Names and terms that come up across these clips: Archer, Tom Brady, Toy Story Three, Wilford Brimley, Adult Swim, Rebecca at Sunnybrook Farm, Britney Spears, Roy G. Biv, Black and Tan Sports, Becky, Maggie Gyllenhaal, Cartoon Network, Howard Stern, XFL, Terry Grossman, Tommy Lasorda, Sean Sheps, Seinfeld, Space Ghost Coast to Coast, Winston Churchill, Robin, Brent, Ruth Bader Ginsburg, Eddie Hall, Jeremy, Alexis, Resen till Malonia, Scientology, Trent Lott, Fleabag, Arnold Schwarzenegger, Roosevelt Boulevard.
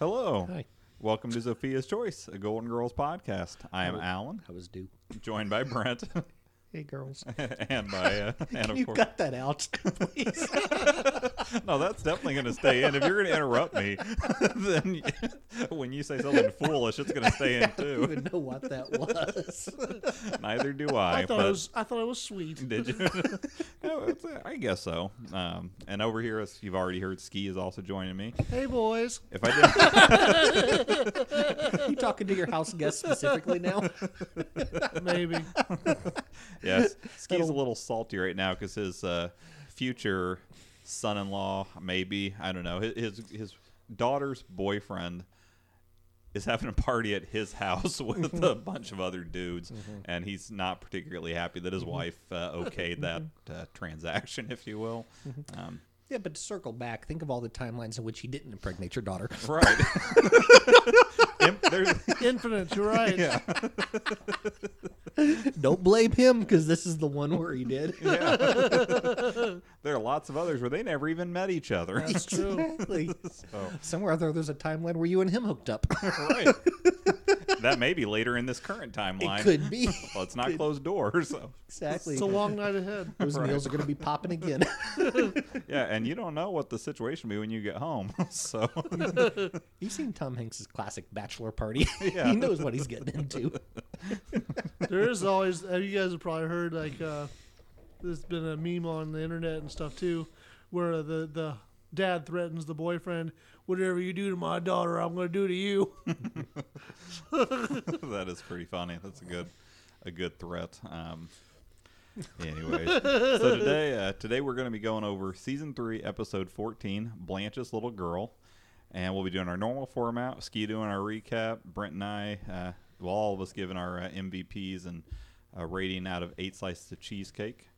Hello. Hi. Welcome to Sophia's Choice, a Golden Girls podcast. I am Alan. I was due. Joined by Brent. Hey, girls. And by, and of you course. You cut that out, please. No, that's definitely going to stay in. If you're going to interrupt me, then when you say something foolish, it's going to stay in too. I don't even know what that was. Neither do I. I thought it was sweet. Did you? I guess so. And over here, as you've already heard, Ski is also joining me. Hey, boys. If I didn't. Are you talking to your house guest specifically now? Maybe. Yes. Ski's a little salty right now because his future son-in-law, maybe, I don't know, his daughter's boyfriend is having a party at his house with a bunch of other dudes, and he's not particularly happy that his wife okayed that transaction, if you will. Yeah, but to circle back, think of all the timelines in which he didn't impregnate your daughter. Right. Infinite, you're right. Yeah. Don't blame him, because this is the one where he did. Yeah. There are lots of others where they never even met each other. That's true. Exactly. So. Somewhere out there, there's a timeline where you and him hooked up. Right. That may be later in this current timeline. It could be. Well, it's not closed doors. So. Exactly. It's a long night ahead. Those meals are going to be popping again. Yeah, and you don't know what the situation will be when you get home. So you've seen Tom Hanks' classic bachelor party. Yeah. He knows what he's getting into. There is always, you guys have probably heard, like, there's been a meme on the internet and stuff, too, where the dad threatens the boyfriend, whatever you do to my daughter, I'm going to do to you. That is pretty funny. That's a good threat. Anyways, so today we're going to be going over Season 3, Episode 14, Blanche's Little Girl. And we'll be doing our normal format, Ski doing our recap, Brent and I, well, all of us giving our MVPs and a rating out of 8 slices of cheesecake.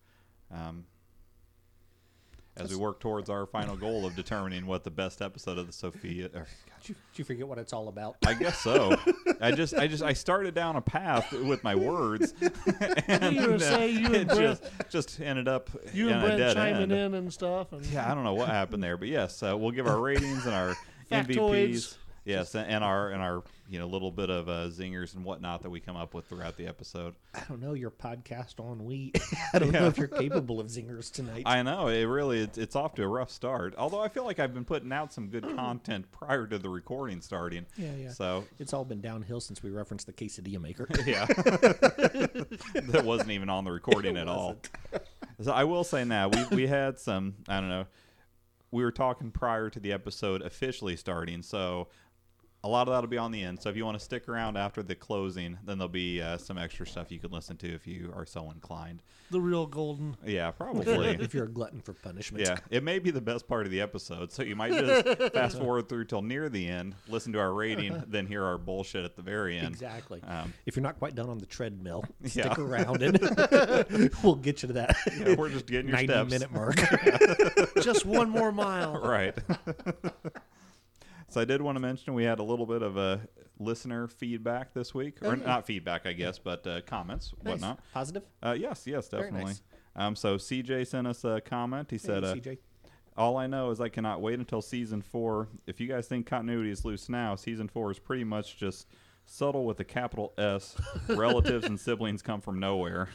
As we work towards our final goal of determining what the best episode of the Sophia. Did you forget what it's all about? I guess so. I started down a path with my words, and it just ended up you and Brent chiming in and stuff. And yeah, I don't know what happened there, but yes, we'll give our ratings and our MVPs. Yes, and our little bit of zingers and whatnot that we come up with throughout the episode. I don't know, your podcast on wheat. I don't know if you're capable of zingers tonight. I know, it's off to a rough start. Although I feel like I've been putting out some good content prior to the recording starting. Yeah. So it's all been downhill since we referenced the quesadilla maker. Yeah, that wasn't even on the recording at all. So I will say now we had some, I don't know, we were talking prior to the episode officially starting, so. A lot of that will be on the end, so if you want to stick around after the closing, then there'll be some extra stuff you can listen to if you are so inclined. The real golden. Yeah, probably. If you're a glutton for punishment. Yeah, it may be the best part of the episode, so you might just fast forward through till near the end, listen to our rating, then hear our bullshit at the very end. Exactly. If you're not quite done on the treadmill, stick around and we'll get you to that. Yeah, we're just getting your 90 steps. 90-minute mark. Just one more mile. Right. So I did want to mention we had a little bit of a listener feedback this week. Or not feedback, I guess, but comments, nice. Whatnot. Positive? Yes, definitely. Nice. So CJ sent us a comment. He said, CJ. All I know is I cannot wait until Season 4. If you guys think continuity is loose now, Season 4 is pretty much just subtle with a capital S. Relatives and siblings come from nowhere.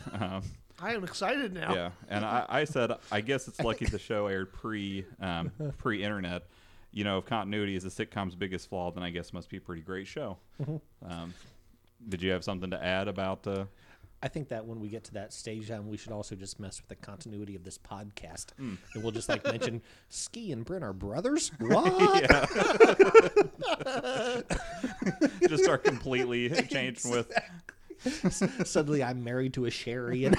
I am excited now. Yeah, and I said, I guess it's lucky the show aired pre-internet. If continuity is the sitcom's biggest flaw, then I guess it must be a pretty great show. Did you have something to add about? I think that when we get to that stage, we should also just mess with the continuity of this podcast. Mm. And we'll just mention Ski and Brent are brothers. What? Just are completely changed with. Suddenly I'm married to a Sherry. And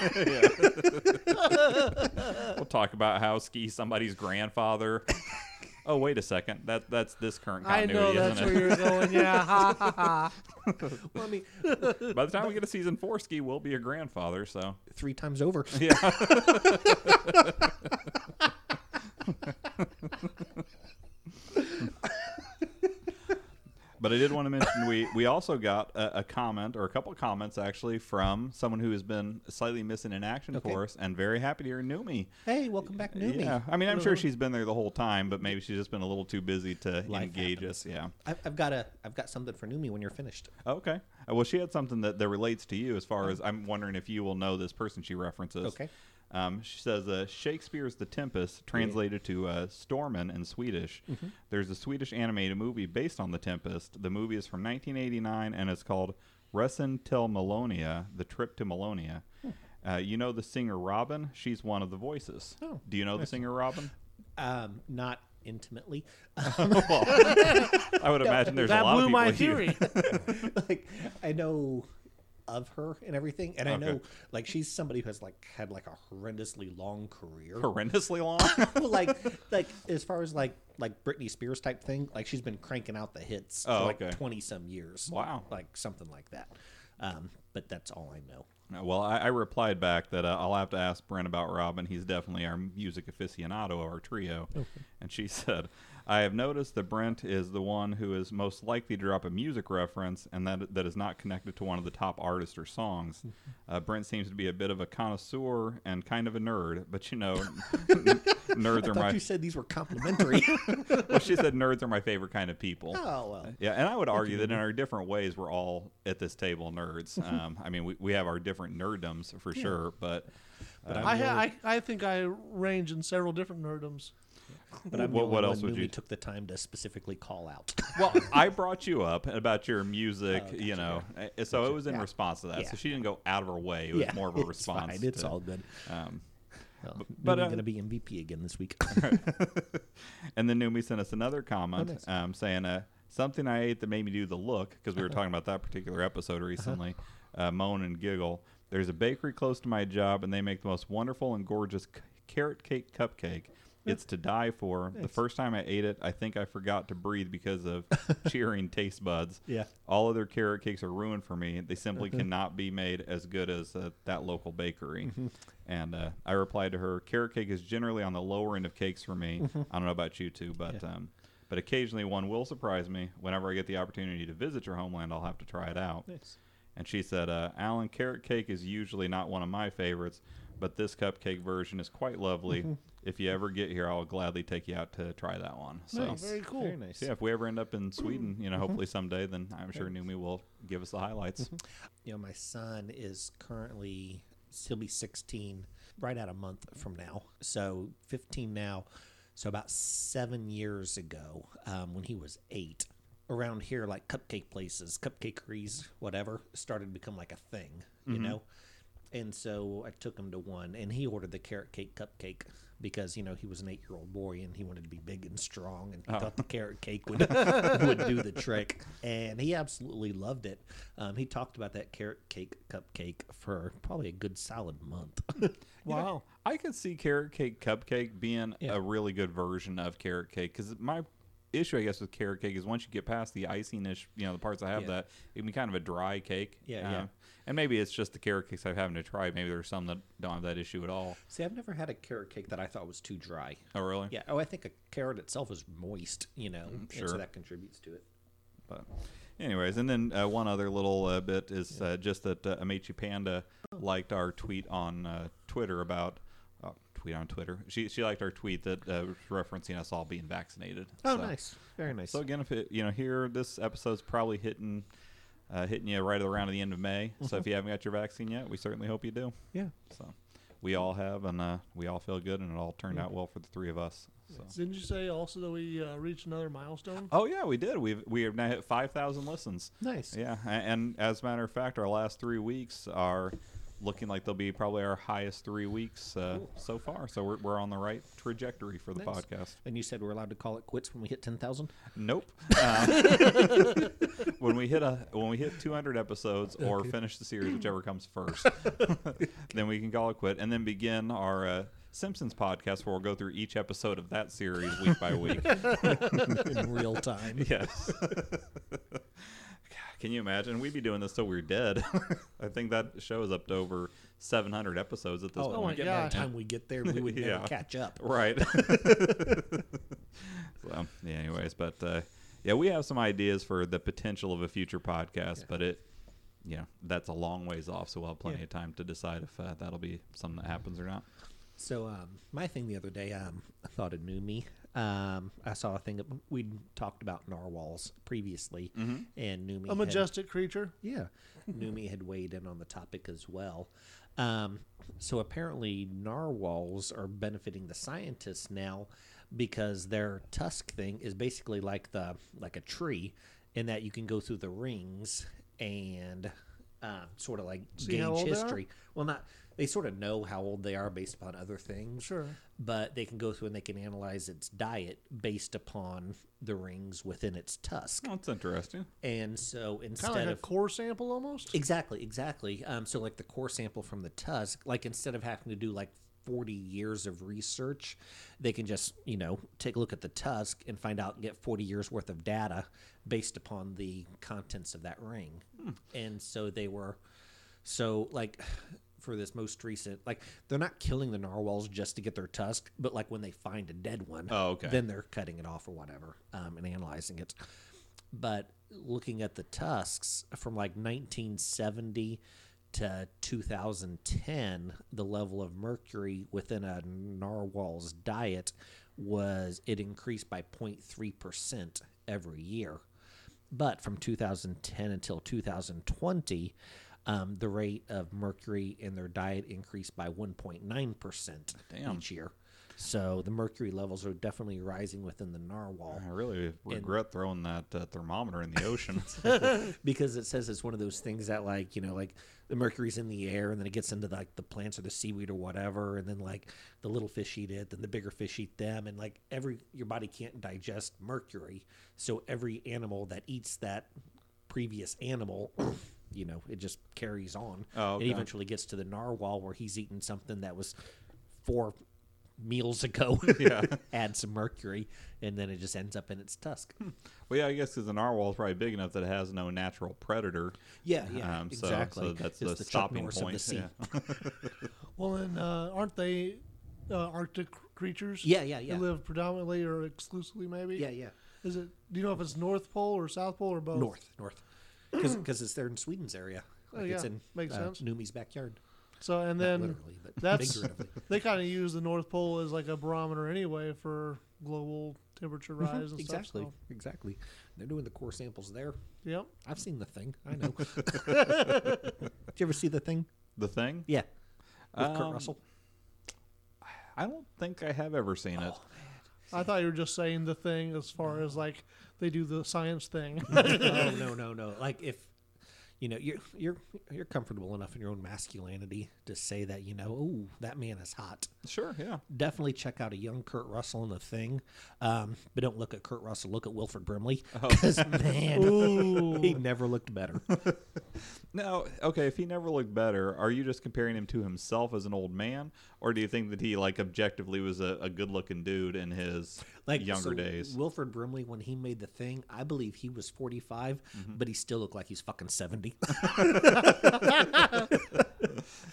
we'll talk about how Ski's somebody's grandfather. Oh, wait a second. That's this current continuity, isn't it? I know that's where you're going, yeah. Ha, ha, ha. Well, by the time we get to Season 4, Ski will be a grandfather, so. 3 times over. Yeah. But I did want to mention we also got a comment, or a couple of comments actually, from someone who has been slightly missing in action for us, and very happy to hear Numi. Hey, welcome back, Numi. Yeah, I mean, I'm sure she's been there the whole time, but maybe she's just been a little too busy to engage us. Yeah, I've got something for Numi when you're finished. Okay. Well, she had something that relates to you as far as I'm wondering if you will know this person she references. Okay. She says, Shakespeare's The Tempest, translated to Stormen in Swedish. Mm-hmm. There's a Swedish animated movie based on The Tempest. The movie is from 1989, and it's called Resen till Malonia, The Trip to Malonia. Hmm. You know the singer Robin? She's one of the voices. Oh, do you know the singer Robin? Not intimately. Well, I would imagine there's a lot of people. That blew my theory. Like, I know of her and everything, and I know like she's somebody who has like had like a horrendously long career like as far as like Britney Spears type thing, like she's been cranking out the hits for 20 some years. Wow. Like something like that. But that's all I know. Well, I replied back that I'll have to ask Brent about Robin. He's definitely our music aficionado of our trio. Okay. And she said, I have noticed that Brent is the one who is most likely to drop a music reference, and that is not connected to one of the top artists or songs. Brent seems to be a bit of a connoisseur and kind of a nerd, but you know, nerds are my... I thought you said these were complimentary. Well, she said nerds are my favorite kind of people. Oh, well. Yeah, and I would argue that in our different ways, we're all at this table nerds. I mean, we have our different nerddoms for sure, but I think I range in several different nerddoms. But I'm what else would you took the time to specifically call out? Well, I brought you up about your music, gotcha, you know, so gotcha. It was in response to that. Yeah. So she didn't go out of her way. It was more of a response. Fine. It's all good. But I'm going to be MVP again this week. And then Numi sent us another comment saying something I ate that made me do the look, because we were talking about that particular episode recently, moan and giggle. There's a bakery close to my job, and they make the most wonderful and gorgeous carrot cake cupcake. It's to die for. Thanks. The first time I ate it, I think I forgot to breathe because of cheering taste buds. Yeah. All other carrot cakes are ruined for me. They simply cannot be made as good as that local bakery. Mm-hmm. And I replied to her, carrot cake is generally on the lower end of cakes for me. Mm-hmm. I don't know about you two, but occasionally one will surprise me. Whenever I get the opportunity to visit your homeland, I'll have to try it out. Nice. And she said, Alan, carrot cake is usually not one of my favorites, but this cupcake version is quite lovely. Mm-hmm. If you ever get here, I'll gladly take you out to try that one. So, nice. Very cool. Very nice. So yeah, if we ever end up in Sweden, you know, hopefully someday, then I'm sure Numi will give us the highlights. Mm-hmm. You know, my son is currently, he'll be 16 right out a month from now. So 15 now. So about 7 years ago, when he was 8, around here, like cupcake places, cupcakeries, whatever, started to become like a thing, you know? And so I took him to one, and he ordered the carrot cake cupcake because, you know, he was an 8-year-old boy, and he wanted to be big and strong, and he thought the carrot cake would would do the trick. And he absolutely loved it. He talked about that carrot cake cupcake for probably a good solid month. Wow. Know, I could see carrot cake cupcake being a really good version of carrot cake, because my issue, I guess, with carrot cake is once you get past the icing-ish, you know, the parts that have that, it can be kind of a dry cake. Yeah. And maybe it's just the carrot cakes I'm having to try. Maybe there's some that don't have that issue at all. See, I've never had a carrot cake that I thought was too dry. Oh, really? Yeah. Oh, I think a carrot itself is moist, you know, and so that contributes to it. But anyways, and then one other little bit is just that Amici Panda liked our tweet on Twitter about... She liked our tweet that was referencing us all being vaccinated. Oh, so, nice. Very nice. So again, if it, you know, here this episode's probably hitting you right around the end of May. Mm-hmm. So if you haven't got your vaccine yet, we certainly hope you do. Yeah. So we all have, and we all feel good, and it all turned out well for the three of us. So. Didn't you say also that we reached another milestone? Oh, yeah, we did. We have now hit 5,000 listens. Nice. Yeah, and as a matter of fact, our last 3 weeks are looking like they'll be probably our highest 3 weeks so far. So we're on the right trajectory for the podcast. And you said we're allowed to call it quits when we hit 10,000? Nope. When we hit 200 episodes or finish the series, whichever comes first, then we can call it quit and then begin our Simpsons podcast, where we'll go through each episode of that series week by week in real time. Yes. Can you imagine? We'd be doing this till we're dead. I think that show is up to over 700 episodes at this point. Oh, by the time we get there, we would never catch up. Right. So, anyways, but Yeah, we have some ideas for the potential of a future podcast, but it, you know, that's a long ways off, so we'll have plenty of time to decide if that'll be something that happens or not. So my thing the other day, I thought of Numi. I saw a thing that we talked about narwhals previously, and Numi, a majestic creature. Yeah, Numi had weighed in on the topic as well. So apparently narwhals are benefiting the scientists now because their tusk thing is basically like the like a tree, in that you can go through the rings and sort of like gauge history. Well, not. They sort of know how old they are based upon other things. Sure. But they can go through and they can analyze its diet based upon the rings within its tusk. Well, that's interesting. And so instead of... Kind of like a core sample almost? Exactly. So like the core sample from the tusk, like instead of having to do like 40 years of research, they can just, you know, take a look at the tusk and find out and get 40 years worth of data based upon the contents of that ring. And so they were... So like... for this most recent, like they're not killing the narwhals just to get their tusk, but like when they find a dead one, then they're cutting it off or whatever and analyzing it. But looking at the tusks from like 1970 to 2010, the level of mercury within a narwhal's diet was it increased by 0.3% every year. But from 2010 until 2020, the rate of mercury in their diet increased by 1.9% each year. So the mercury levels are definitely rising within the narwhal. I really regret throwing that thermometer in the ocean. Because it says it's one of those things that, like, you know, like the mercury's in the air and then it gets into like the plants or the seaweed or whatever. And then like the little fish eat it, then the bigger fish eat them. And like your body can't digest mercury. So every animal that eats that previous animal... you know, it just carries on. It eventually gets to the narwhal where he's eating something that was 4 meals ago. Add some mercury, and then it just ends up in its tusk. Well, yeah, I guess because the narwhal is probably big enough that it has no natural predator. Exactly. So that's the stopping point. Well, and aren't they Arctic creatures? They live predominantly or exclusively, maybe? Is it? Do you know if it's North Pole or South Pole or both? North. Because it's there in Sweden's area. Like it's in Numi's backyard. So, and then not literally, but figuratively. They kind of use the North Pole as like a barometer anyway for global temperature rise and stuff. Exactly. They're doing the core samples there. Yep. I've seen The Thing. I know. Did you ever see The Thing? The Thing? Yeah. With Kurt Russell. I don't think I have ever seen it. I thought you were just saying The Thing as far as like they do the science thing. No. Like if you know you're comfortable enough in your own masculinity to say that, you know, oh, that man is hot. Sure, yeah. Definitely check out a young Kurt Russell in The Thing, but don't look at Kurt Russell. Look at Wilford Brimley because he never looked better. No, okay. If he never looked better, are you just comparing him to himself as an old man, or do you think that he like objectively was a good-looking dude in his like, younger days? Wilford Brimley, when he made The Thing, I believe he was 45, but he still looked like he's fucking 70.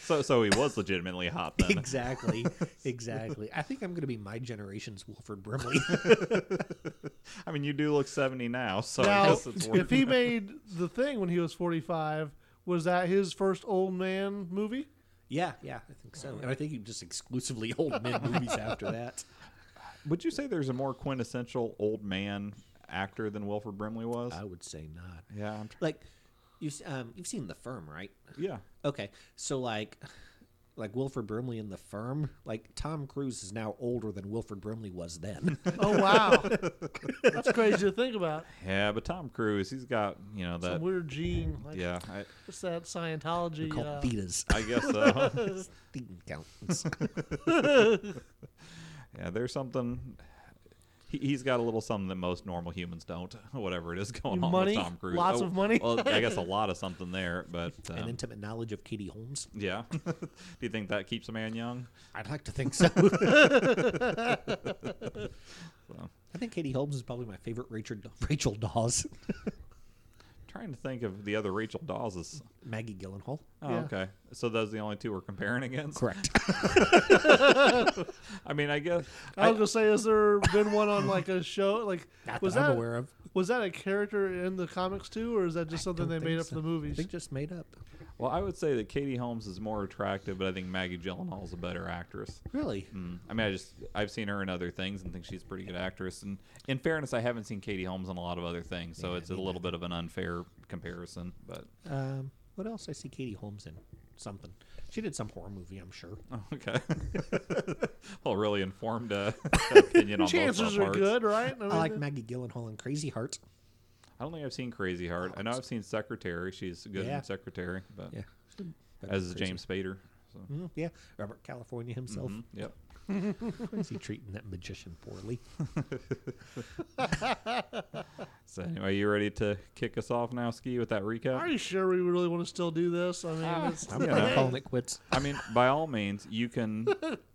So he was legitimately hot then. Exactly. I think I'm going to be my generation's Wilford Brimley. I mean, you do look 70 now, so now, I guess it's worth it. If he made The Thing when he was 45, was that his first old man movie? Yeah, I think so. And I think he just exclusively old men movies after that. Would you say there's a more quintessential old man actor than Wilford Brimley was? I would say not. Yeah, like. You've seen The Firm, right? Yeah. Okay. So, like Wilford Brimley in The Firm, like Tom Cruise is now older than Wilford Brimley was then. Oh, wow. That's crazy to think about. Yeah, but Tom Cruise, he's got, you know, that. Some weird gene. Like, yeah. What's that Scientology? They're called thetas. I guess so. Thetan counts. Yeah, there's something. He's got a little something that most normal humans don't, whatever it is going on with Tom Cruise. Lots of money. Well, I guess a lot of something there. But an intimate knowledge of Katie Holmes. Yeah. Do you think that keeps a man young? I'd like to think so. I think Katie Holmes is probably my favorite Rachel Dawes. trying to think of the other Rachel Dawes. Maggie Gyllenhaal. Oh, yeah. Okay. So those are the only two we're comparing against? Correct. I mean, I guess. I was going to say, has there been one on like a show? Like, that I'm aware of. Was that a character in the comics too, or is that just something they made up for the movies? I think just made up. Well, I would say that Katie Holmes is more attractive, but I think Maggie Gyllenhaal is a better actress. Really? I mean, I've seen her in other things and think she's a pretty good actress. And in fairness, I haven't seen Katie Holmes in a lot of other things, so it's a little bit of an unfair comparison. But what else I see Katie Holmes in? Something. She did some horror movie, I'm sure. Oh, okay. Well, really informed opinion on chances both are parts. Good, right? I like Maggie Gyllenhaal in Crazy Heart. I don't think I've seen Crazy Heart. I know I've seen Secretary. She's good in Secretary, but as James Spader. So. Mm-hmm. Yeah, Robert California himself. Mm-hmm. Yep. Why is he treating that magician poorly? So anyway, you ready to kick us off now, Ski, with that recap? Are you sure we really want to still do this? I mean, I'm calling it quits. I mean, by all means, you can.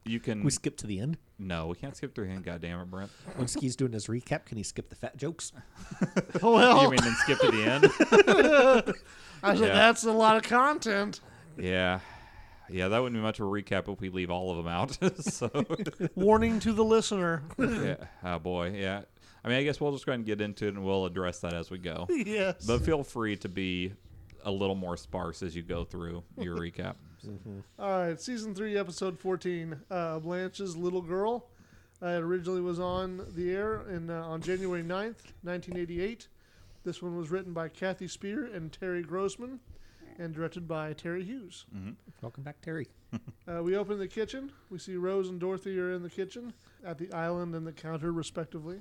We skip to the end? No, we can't skip to the end. Goddamn it, Brent. When Ski's doing his recap, can he skip the fat jokes? Well, you mean then skip to the end? I said that's a lot of content. Yeah. Yeah, that wouldn't be much of a recap if we leave all of them out. So, warning to the listener. Yeah. Oh, boy. Yeah. I mean, I guess we'll just go ahead and get into it, and we'll address that as we go. Yes. But feel free to be a little more sparse as you go through your recap. Mm-hmm. All right. Season 3, episode 14, Blanche's Little Girl. It originally was on the air on January 9th, 1988. This one was written by Kathy Spear and Terry Grossman, and directed by Terry Hughes. Mm-hmm. Welcome back, Terry. We open the kitchen. We see Rose and Dorothy are in the kitchen at the island and the counter, respectively.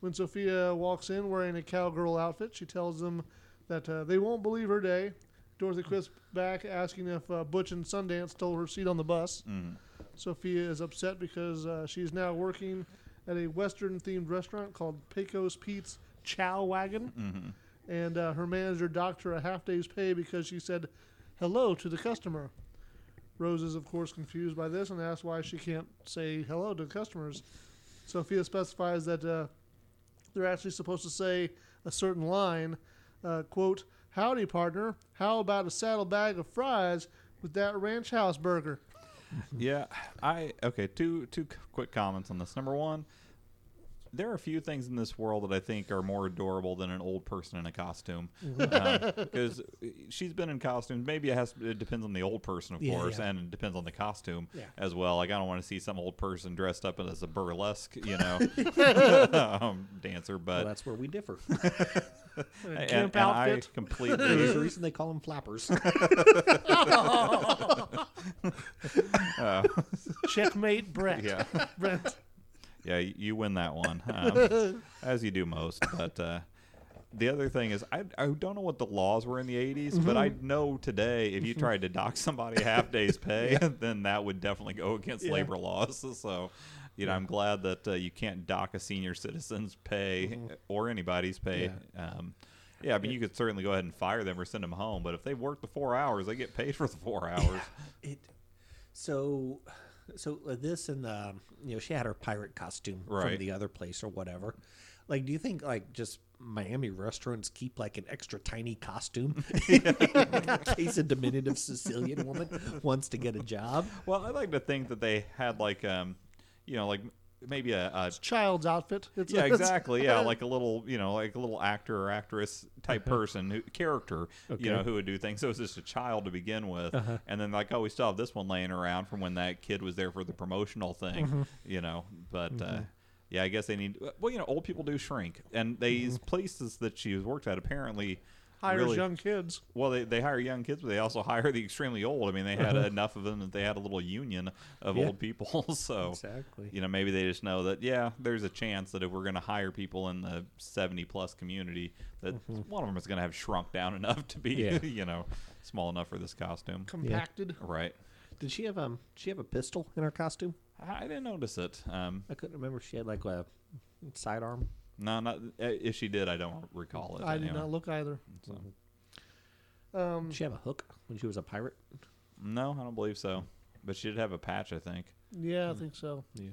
When Sophia walks in wearing a cowgirl outfit, she tells them that they won't believe her day. Dorothy quits back, asking if Butch and Sundance stole her seat on the bus. Mm-hmm. Sophia is upset because she's now working at a Western-themed restaurant called Pecos Pete's Chow Wagon. Mm-hmm. And her manager docked her a half day's pay because she said hello to the customer. Rose is, of course, confused by this and asks why she can't say hello to customers. Sophia specifies that they're actually supposed to say a certain line, quote, "Howdy, partner. How about a saddlebag of fries with that ranch house burger?" Yeah. Two quick comments on this. Number one, there are a few things in this world that I think are more adorable than an old person in a costume. Because she's been in costumes. Maybe it depends on the old person, of course, and it depends on the costume as well. Like, I don't want to see some old person dressed up as a burlesque, dancer. But that's where we differ. and I completely. There's a reason they call them flappers. Checkmate, Brent. Yeah. Brent. Yeah, you win that one, as you do most. But the other thing is, I don't know what the laws were in the 80s, mm-hmm. but I know today if you tried to dock somebody a half day's pay, then that would definitely go against labor laws. So, I'm glad that you can't dock a senior citizen's pay or anybody's pay. Yeah. Yeah, I mean, you could certainly go ahead and fire them or send them home, but if they work the 4 hours, they get paid for the 4 hours. Yeah. So this and the, she had her pirate costume from the other place or whatever. Like, do you think just Miami restaurants keep an extra tiny costume in case a diminutive Sicilian woman wants to get a job? Well, I like to think that they had maybe a child's outfit. Exactly. Yeah, like a little, like a little actor or actress type person, who would do things. So it was just a child to begin with, and then we still have this one laying around from when that kid was there for the promotional thing, But I guess they need. Well, old people do shrink, and these places that she worked at apparently hires young kids. Well, they hire young kids, but they also hire the extremely old. I mean, they had enough of them that they had a little union of old people. So, maybe they just know that, there's a chance that if we're going to hire people in the 70-plus community, that one of them is going to have shrunk down enough to be, small enough for this costume. Compacted. Yeah. Right. Did she have a pistol in her costume? I didn't notice it. I couldn't remember if she had a sidearm. No, not if she did. I don't recall it. I did not look either. So. Did she have a hook when she was a pirate? No, I don't believe so. But she did have a patch, I think. Yeah, I think so. Yeah,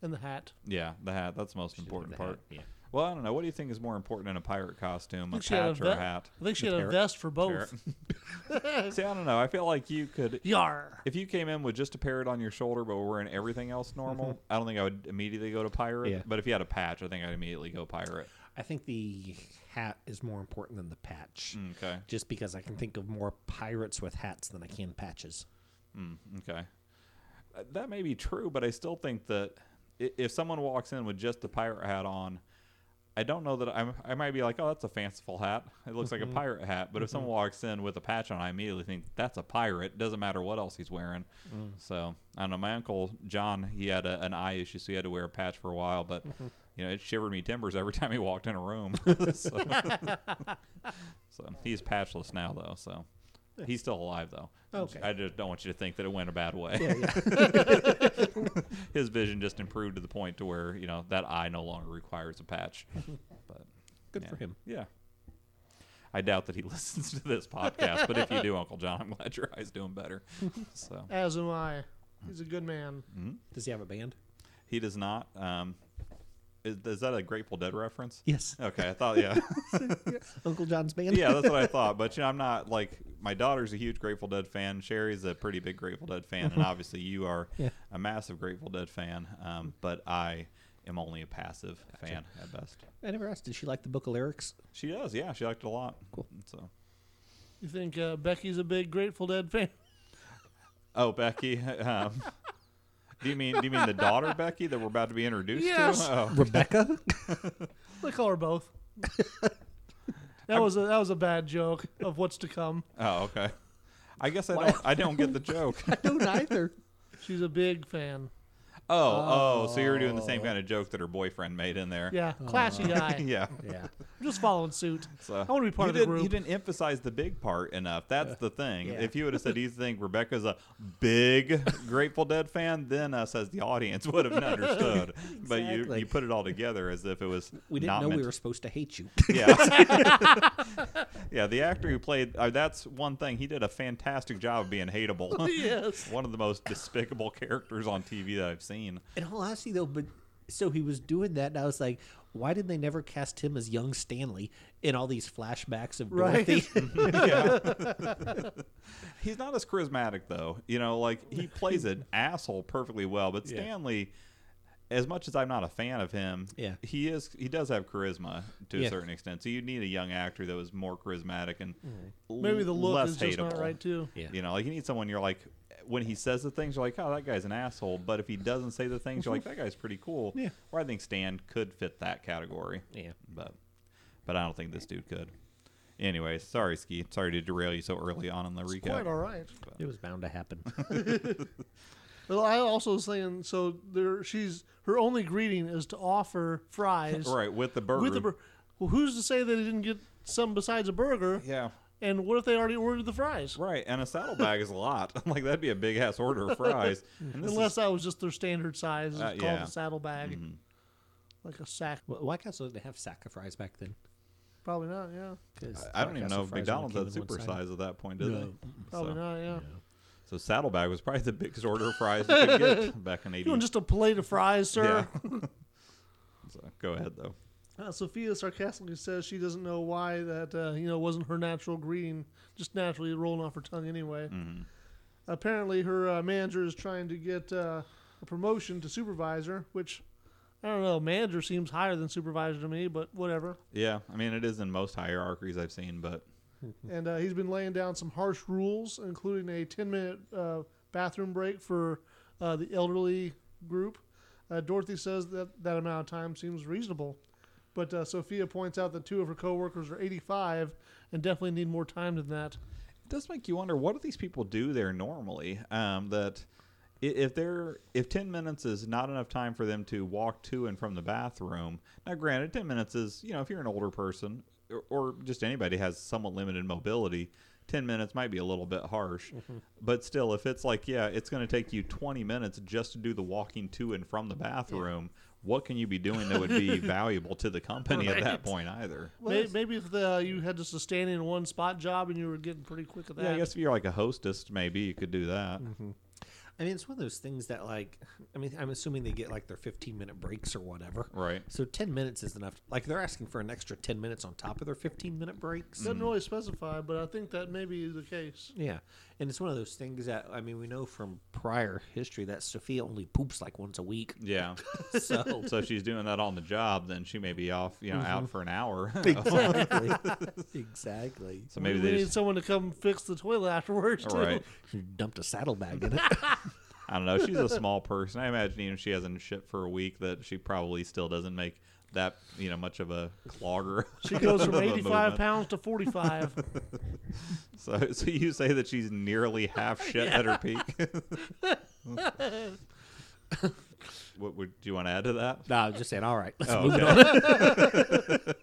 and the hat. Yeah, the hat. That's the most important part. Hat, yeah. Well, I don't know. What do you think is more important in a pirate costume, a patch or a hat? I think she had a vest for both. See, I don't know. I feel like you could... Yar! If you came in with just a parrot on your shoulder but were wearing everything else normal, I don't think I would immediately go to pirate. Yeah. But if you had a patch, I think I'd immediately go pirate. I think the hat is more important than the patch. Okay. Just because I can think of more pirates with hats than I can patches. Okay. That may be true, but I still think that if someone walks in with just the pirate hat on, I don't know that I might be like, oh, that's a fanciful hat. It looks like a pirate hat. But if someone walks in with a patch on, I immediately think that's a pirate. Doesn't matter what else he's wearing. So I don't know. My uncle John, he had an eye issue, so he had to wear a patch for a while. But you know, it shivered me timbers every time he walked in a room. So he's patchless now, though. So he's still alive, though. Okay. I just don't want you to think that it went a bad way. Yeah. His vision just improved to the point to where, you know, that eye no longer requires a patch. But good for him. Yeah. I doubt that he listens to this podcast, but if you do, Uncle John, I'm glad your eye's doing better. So as am I. He's a good man. Mm-hmm. Does he have a band? He does not. Is that a Grateful Dead reference? Yes. Okay, I thought, yeah. Uncle John's band. Yeah, that's what I thought. But, you know, I'm not like, my daughter's a huge Grateful Dead fan. Sherry's a pretty big Grateful Dead fan. And obviously you are a massive Grateful Dead fan. But I am only a passive fan at best. I never asked, did she like the book of lyrics? She does, yeah. She liked it a lot. Cool. So, you think Becky's a big Grateful Dead fan? Oh, Becky. Do you mean the daughter Becky that we're about to be introduced to? Oh. Rebecca. They call her both. That was a bad joke of what's to come. Oh, okay. I guess I don't get the joke. I don't either. She's a big fan. Oh, so you're doing the same kind of joke that her boyfriend made in there. Yeah, classy guy. Yeah. I'm just following suit. So, I want to be part of the group. You didn't emphasize the big part enough. That's the thing. Yeah. If you would have said, do you think Rebecca's a big Grateful Dead fan, then us as the audience would have understood. Exactly. But you put it all together as if it was we didn't know we were supposed to hate you. Yeah. Yeah, the actor who played, that's one thing. He did a fantastic job of being hateable. Yes. One of the most despicable characters on TV that I've seen. In all honesty, though, but so he was doing that, and I was like, why did they never cast him as young Stanley in all these flashbacks of Dorothy? Right. He's not as charismatic, though. You know, like, he plays an asshole perfectly well, but Stanley, as much as I'm not a fan of him, he does have charisma to a certain extent. So you need a young actor that was more charismatic and maybe the look less is just hateable. Not right, too. Yeah. You know, like, you need someone you're like, when he says the things, you're like, oh, that guy's an asshole. But if he doesn't say the things, you're like, that guy's pretty cool. Yeah. Or I think Stan could fit that category. Yeah. But I don't think this dude could. Anyway, sorry, Ski. Sorry to derail you so early on in the recap. It's quite all right. But. It was bound to happen. Well, I also was saying, so her only greeting is to offer fries. Right, with the burger. Well, who's to say that he didn't get some besides a burger? Yeah. And what if they already ordered the fries? Right, and a saddlebag is a lot. I'm like, that'd be a big-ass order of fries. Unless that was just their standard size. It's called a saddlebag. Mm-hmm. Like a sack. Well, why can't they have sack of fries back then? Probably not, yeah. I don't even know if McDonald's had supersize at that point, did they? Probably not, yeah. So saddlebag was probably the biggest order of fries you could get back in 80s. You want just a plate of fries, sir? Yeah. So, go ahead, though. Sophia sarcastically says she doesn't know why that wasn't her natural greeting, just naturally rolling off her tongue anyway. Mm-hmm. Apparently, her manager is trying to get a promotion to supervisor, which I don't know. Manager seems higher than supervisor to me, but whatever. Yeah, I mean it is in most hierarchies I've seen, but and he's been laying down some harsh rules, including a 10-minute bathroom break for the elderly group. Dorothy says that amount of time seems reasonable. But Sophia points out that two of her coworkers are 85 and definitely need more time than that. It does make you wonder, what do these people do there normally? That if 10 minutes is not enough time for them to walk to and from the bathroom. Now, granted, 10 minutes is, you know, if you're an older person or just anybody has somewhat limited mobility, 10 minutes might be a little bit harsh. Mm-hmm. But still, if it's like, it's going to take you 20 minutes just to do the walking to and from the bathroom. Yeah. What can you be doing that would be valuable to the company at that point either? Well, maybe if you had just a standing in one spot job and you were getting pretty quick at that. Yeah, I guess if you're like a hostess, maybe you could do that. Mm-hmm. I mean, it's one of those things that, like, I mean, I'm assuming they get, like, their 15-minute breaks or whatever. Right. So 10 minutes is enough. Like, they're asking for an extra 10 minutes on top of their 15-minute breaks. Doesn't really specify, but I think that may be the case. Yeah. And it's one of those things that, I mean, we know from prior history that Sophia only poops, like, once a week. Yeah. So if she's doing that on the job, then she may be off, you know, out for an hour. Exactly. Exactly. So maybe they need someone to come fix the toilet afterwards, too. Right. She dumped a saddlebag in it. I don't know. She's a small person. I imagine even if she hasn't shit for a week that she probably still doesn't make that, you know, much of a clogger. She goes from 85 pounds to 45. So you say that she's nearly half shit at her peak? What would you want to add to that? No, I'm just saying, all right, let's move it on.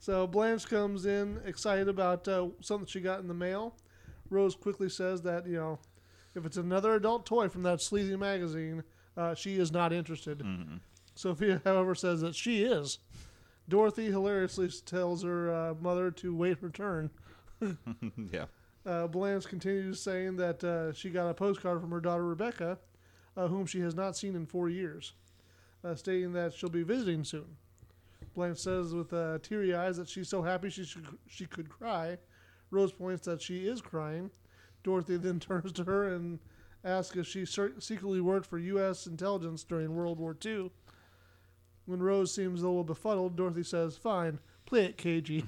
So Blanche comes in excited about something she got in the mail. Rose quickly says that, you know, if it's another adult toy from that sleazy magazine, she is not interested. Mm-hmm. Sophia, however, says that she is. Dorothy hilariously tells her mother to wait her turn. Yeah. Blanche continues saying that she got a postcard from her daughter, Rebecca, whom she has not seen in 4 years, stating that she'll be visiting soon. Blanche says with teary eyes that she's so happy she could cry. Rose points that she is crying. Dorothy then turns to her and asks if she secretly worked for U.S. intelligence during World War II. When Rose seems a little befuddled, Dorothy says, "Fine, play it, KG."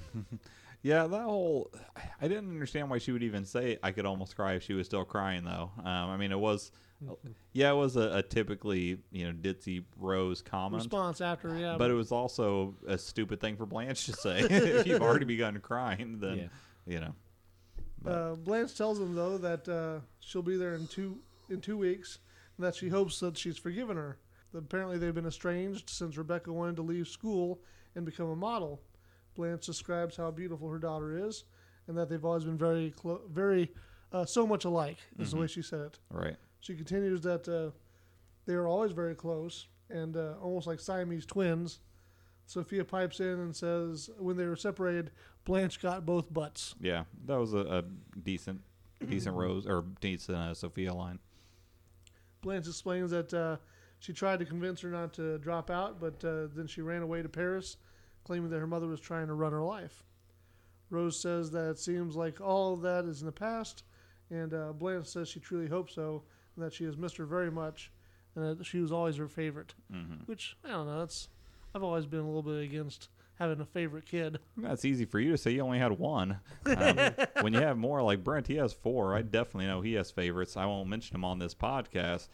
Yeah, that whole... I didn't understand why she would even say I could almost cry if she was still crying, though. I mean, it was... Yeah, it was a typically, you know, ditzy Rose comment. Response after, yeah. But it was also a stupid thing for Blanche to say. If you've already begun crying, then... Yeah. You know, Blanche tells him though that she'll be there in two weeks, and that she hopes that she's forgiven her. Apparently, they've been estranged since Rebecca wanted to leave school and become a model. Blanche describes how beautiful her daughter is, and that they've always been very, very so much alike. Is the way she said it. Right. She continues that they are always very close and almost like Siamese twins. Sophia pipes in and says, when they were separated, Blanche got both butts. Yeah, that was a decent Rose or decent Sophia line. Blanche explains that she tried to convince her not to drop out, but then she ran away to Paris, claiming that her mother was trying to run her life. Rose says that it seems like all of that is in the past, and Blanche says she truly hopes so, and that she has missed her very much, and that she was always her favorite. Mm-hmm. Which, I don't know, that's... I've always been a little bit against having a favorite kid. That's easy for you to say. You only had one. When you have more, like Brent, he has four. I definitely know he has favorites. I won't mention them on this podcast.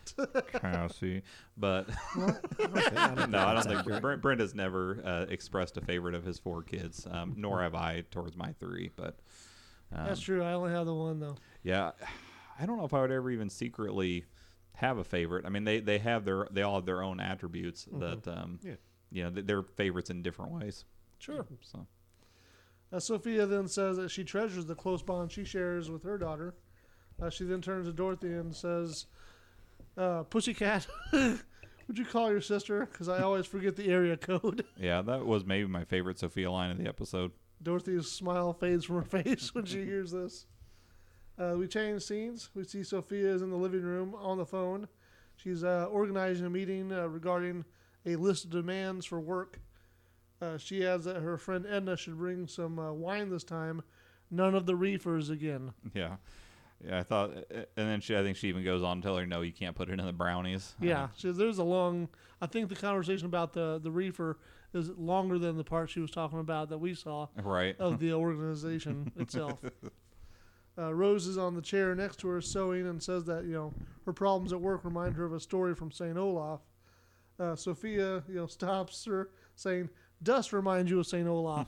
Cassie. But I don't think Brent has never expressed a favorite of his four kids, nor have I towards my three. But that's true. I only have the one, though. Yeah. I don't know if I would ever even secretly have a favorite. I mean, they all have their own attributes that yeah. You know, they're favorites in different ways. Sure. So, Sophia then says that she treasures the close bond she shares with her daughter. She then turns to Dorothy and says, Pussycat, would you call your sister? Because I always forget the area code. Yeah, that was maybe my favorite Sophia line of the episode. Dorothy's smile fades from her face when she hears this. We change scenes. We see Sophia is in the living room on the phone. She's organizing a meeting regarding... a list of demands for work. She adds that her friend Edna should bring some wine this time. None of the reefers again. Yeah, I thought, and then I think she even goes on to tell her, no, you can't put it in the brownies. Yeah, there's a long. I think the conversation about the reefer is longer than the part she was talking about that we saw. Right. Of the organization itself. Rose is on the chair next to her sewing and says that, you know, her problems at work remind her of a story from St. Olaf. Sophia, you know, stops her saying, "Dust reminds you of St. Olaf."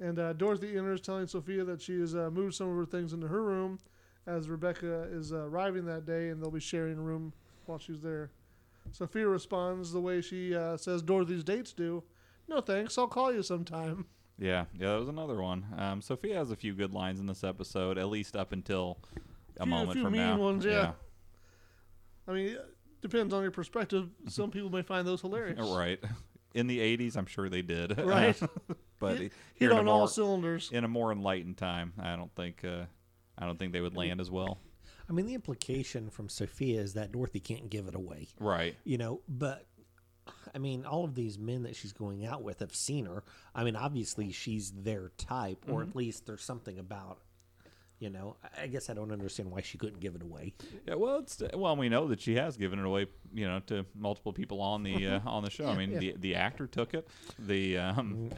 And Dorothy enters, telling Sophia that she has moved some of her things into her room, as Rebecca is arriving that day, and they'll be sharing a room while she's there. Sophia responds the way she says Dorothy's dates do: "No thanks, I'll call you sometime." Yeah, that was another one. Sophia has a few good lines in this episode, at least up until a moment from now. Ones, yeah. I mean. Depends on your perspective. Some people may find those hilarious. Right. In the 80s, I'm sure they did. Right. But hit on all cylinders. In a more enlightened time, I don't think they would land as well. I mean, the implication from Sophia is that Dorothy can't give it away. Right. You know, but I mean, all of these men that she's going out with have seen her. I mean, obviously she's their type, or at least there's something about it. You know, I guess I don't understand why she couldn't give it away. Yeah, well, we know that she has given it away, you know, to multiple people on the show. Yeah, I mean, the actor took it. The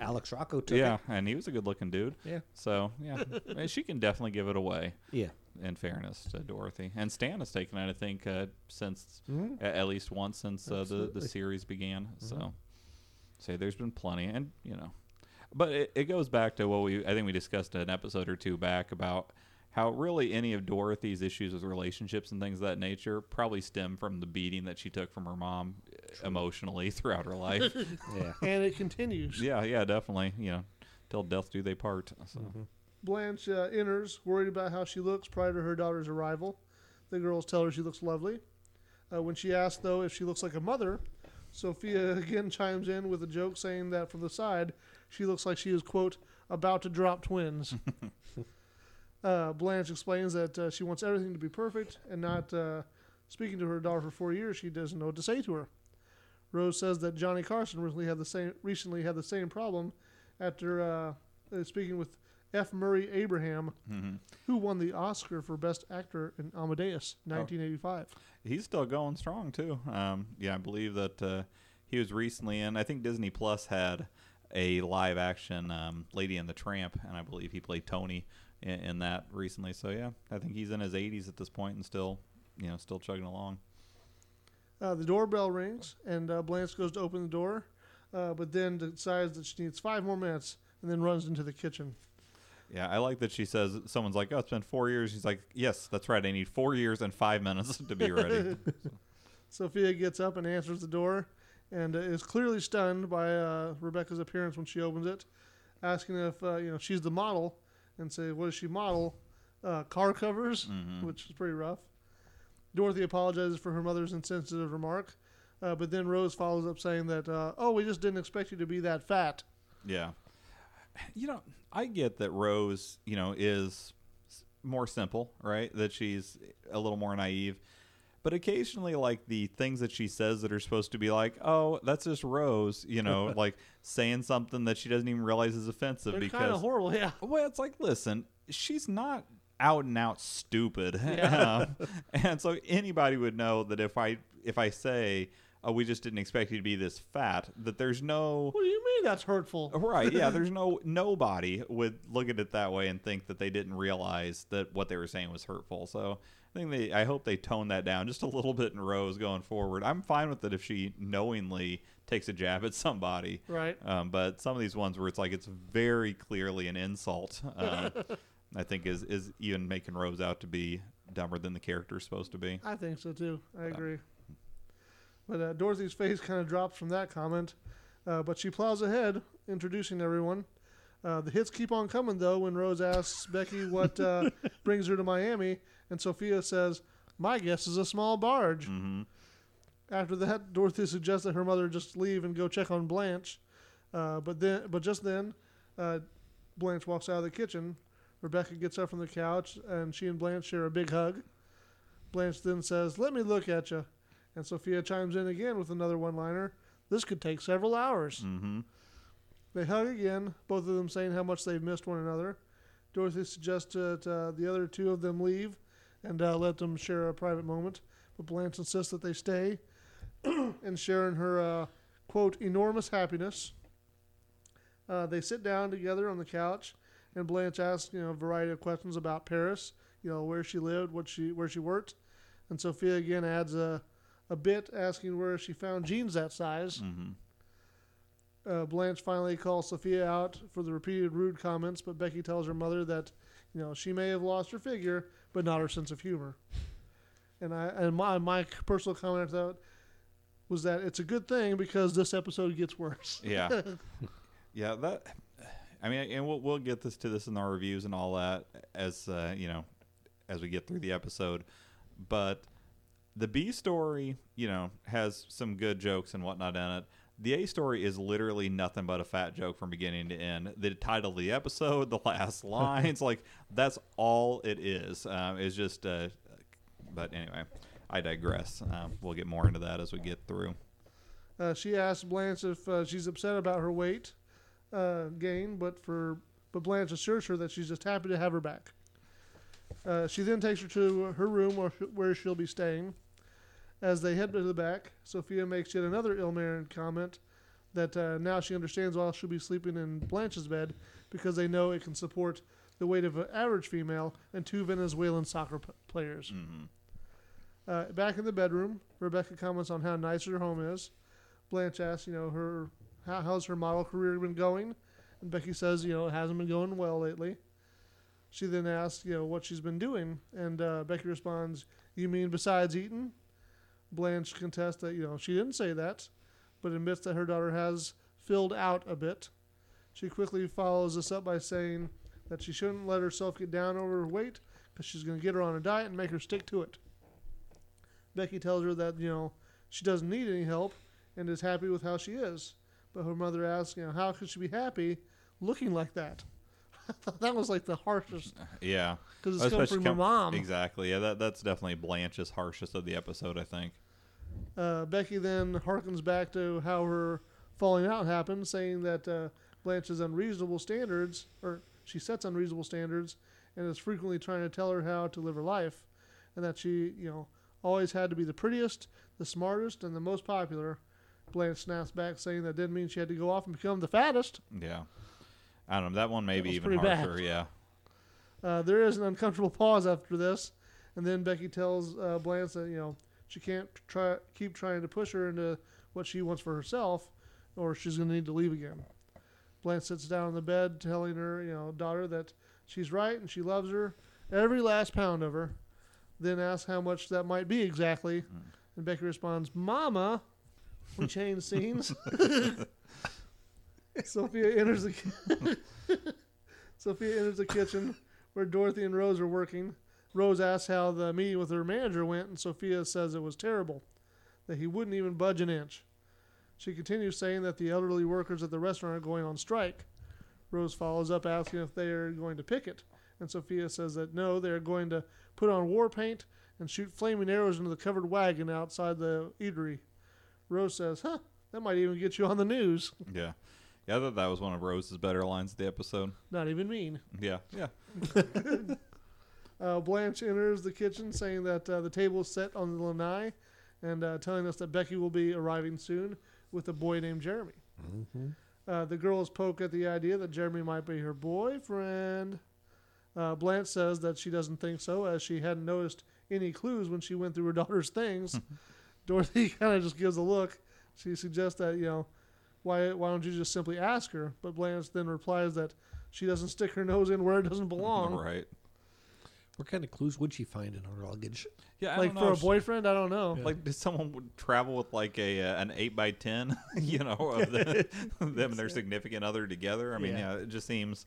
Alex Rocco took it. Yeah, and he was a good-looking dude. Yeah. So, yeah, she can definitely give it away. Yeah. In fairness to Dorothy. And Stan has taken it, I think, since at least once since the series began. Mm-hmm. So there's been plenty, and you know, but it goes back to what I think we discussed an episode or two back about how really any of Dorothy's issues with relationships and things of that nature probably stem from the beating that she took from her mom emotionally throughout her life. Yeah. And it continues. Yeah, definitely. You know, till death do they part. So. Mm-hmm. Blanche enters, worried about how she looks prior to her daughter's arrival. The girls tell her she looks lovely. When she asks, though, if she looks like a mother, Sophia again chimes in with a joke saying that from the side, she looks like she is, quote, about to drop twins. Blanche explains that she wants everything to be perfect, and not speaking to her daughter for 4 years, she doesn't know what to say to her. Rose says that Johnny Carson recently had the same problem after speaking with F. Murray Abraham, who won the Oscar for Best Actor in Amadeus, 1985. Oh. He's still going strong, too. I believe that he was recently in, I think Disney Plus had a live-action Lady and the Tramp, and I believe he played Tony in that recently. So, yeah, I think he's in his 80s at this point and still chugging along. The doorbell rings, and Blanche goes to open the door, but then decides that she needs 5 more minutes and then runs into the kitchen. Yeah, I like that she says, someone's like, oh, it's been 4 years. She's like, yes, that's right. I need 4 years and 5 minutes to be ready. Sophia gets up and answers the door and is clearly stunned by Rebecca's appearance when she opens it, asking if she's the model. And say, what does she model? Car covers, which is pretty rough. Dorothy apologizes for her mother's insensitive remark, but then Rose follows up saying that, we just didn't expect you to be that fat. Yeah. You know, I get that Rose, you know, is more simple, right? That she's a little more naive. But occasionally, like, the things that she says that are supposed to be like, oh, that's just Rose, you know, like saying something that she doesn't even realize is offensive. They're kind of horrible, yeah. Well, it's like, listen, she's not out and out stupid. Yeah. And so anybody would know that if I say, oh, we just didn't expect you to be this fat, that there's no... What do you mean that's hurtful? Right, yeah, there's nobody would look at it that way and think that they didn't realize that what they were saying was hurtful, so... I hope they tone that down just a little bit in Rose going forward. I'm fine with it if she knowingly takes a jab at somebody. Right. But some of these ones where it's like it's very clearly an insult, I think is even making Rose out to be dumber than the character's supposed to be. I think so, too. I agree. But Dorothy's face kind of drops from that comment. But she plows ahead, introducing everyone. The hits keep on coming, though, when Rose asks Becky what brings her to Miami. And Sophia says, my guess is a small barge. Mm-hmm. After that, Dorothy suggests that her mother just leave and go check on Blanche. But just then, Blanche walks out of the kitchen. Rebecca gets up from the couch, and she and Blanche share a big hug. Blanche then says, let me look at you. And Sophia chimes in again with another one-liner. This could take several hours. Mm-hmm. They hug again, both of them saying how much they've missed one another. Dorothy suggests that the other two of them leave and let them share a private moment. But Blanche insists that they stay and share in her, quote, enormous happiness. They sit down together on the couch, and Blanche asks, a variety of questions about Paris, where she lived, where she worked. And Sophia again adds a bit, asking where she found jeans that size. Mm-hmm. Blanche finally calls Sophia out for the repeated rude comments, but Becky tells her mother that, she may have lost her figure, but not her sense of humor. And my personal comment to that was that it's a good thing because this episode gets worse. Yeah. Yeah. And we'll get to this in our reviews and all that as, as we get through the episode, but the B story, has some good jokes and whatnot in it. The A story is literally nothing but a fat joke from beginning to end. The title of the episode, the last lines, like that's all it is. It's just But anyway, I digress. We'll get more into that as we get through. She asked Blanche if she's upset about her weight gain, but Blanche assures her that she's just happy to have her back. She then takes her to her room where she'll be staying. As they head to the back, Sophia makes yet another ill-mannered comment that now she understands why she'll be sleeping in Blanche's bed, because they know it can support the weight of an average female and two Venezuelan soccer players. Mm-hmm. Back in the bedroom, Rebecca comments on how nice her home is. Blanche asks, how's her model career been going? And Becky says, it hasn't been going well lately. She then asks, what she's been doing. And Becky responds, you mean besides eating? Blanche contests that, she didn't say that, but admits that her daughter has filled out a bit. She quickly follows this up by saying that she shouldn't let herself get down over her weight because she's going to get her on a diet and make her stick to it. Becky tells her that, she doesn't need any help and is happy with how she is. But her mother asks, how could she be happy looking like that? I thought that was like the harshest. Yeah. Because it's coming from her mom. Exactly. Yeah, that's definitely Blanche's harshest of the episode, I think. Becky then harkens back to how her falling out happened, saying that Blanche's unreasonable standards, or she sets unreasonable standards, and is frequently trying to tell her how to live her life, and that she, always had to be the prettiest, the smartest, and the most popular. Blanche snaps back, saying that didn't mean she had to go off and become the fattest. Yeah. I don't know. That one may be even harsher. Bad. Yeah. There is an uncomfortable pause after this, and then Becky tells Blanche that, she can't keep trying to push her into what she wants for herself, or she's going to need to leave again. Blanche sits down on the bed, telling her, daughter, that she's right and she loves her, every last pound of her. Then asks how much that might be exactly, and Becky responds, "Mama." We change scenes. Sophia enters the kitchen where Dorothy and Rose are working. Rose asks how the meeting with her manager went, and Sophia says it was terrible, that he wouldn't even budge an inch. She continues saying that the elderly workers at the restaurant are going on strike. Rose follows up asking if they are going to picket, and Sophia says that no, they are going to put on war paint and shoot flaming arrows into the covered wagon outside the eatery. Rose says, that might even get you on the news. Yeah. Yeah, I thought that was one of Rose's better lines of the episode. Not even mean. Yeah. Yeah. Blanche enters the kitchen saying that the table is set on the lanai and telling us that Becky will be arriving soon with a boy named Jeremy. Mm-hmm. The girls poke at the idea that Jeremy might be her boyfriend. Blanche says that she doesn't think so, as she hadn't noticed any clues when she went through her daughter's things. Dorothy kind of just gives a look. She suggests that, why don't you just simply ask her? But Blanche then replies that she doesn't stick her nose in where it doesn't belong. Right. What kind of clues would she find in her luggage? Yeah, I don't know. For a boyfriend? I don't know. Yeah. Did someone travel with an 8x10, of them and their significant other together? I mean, yeah, it just seems...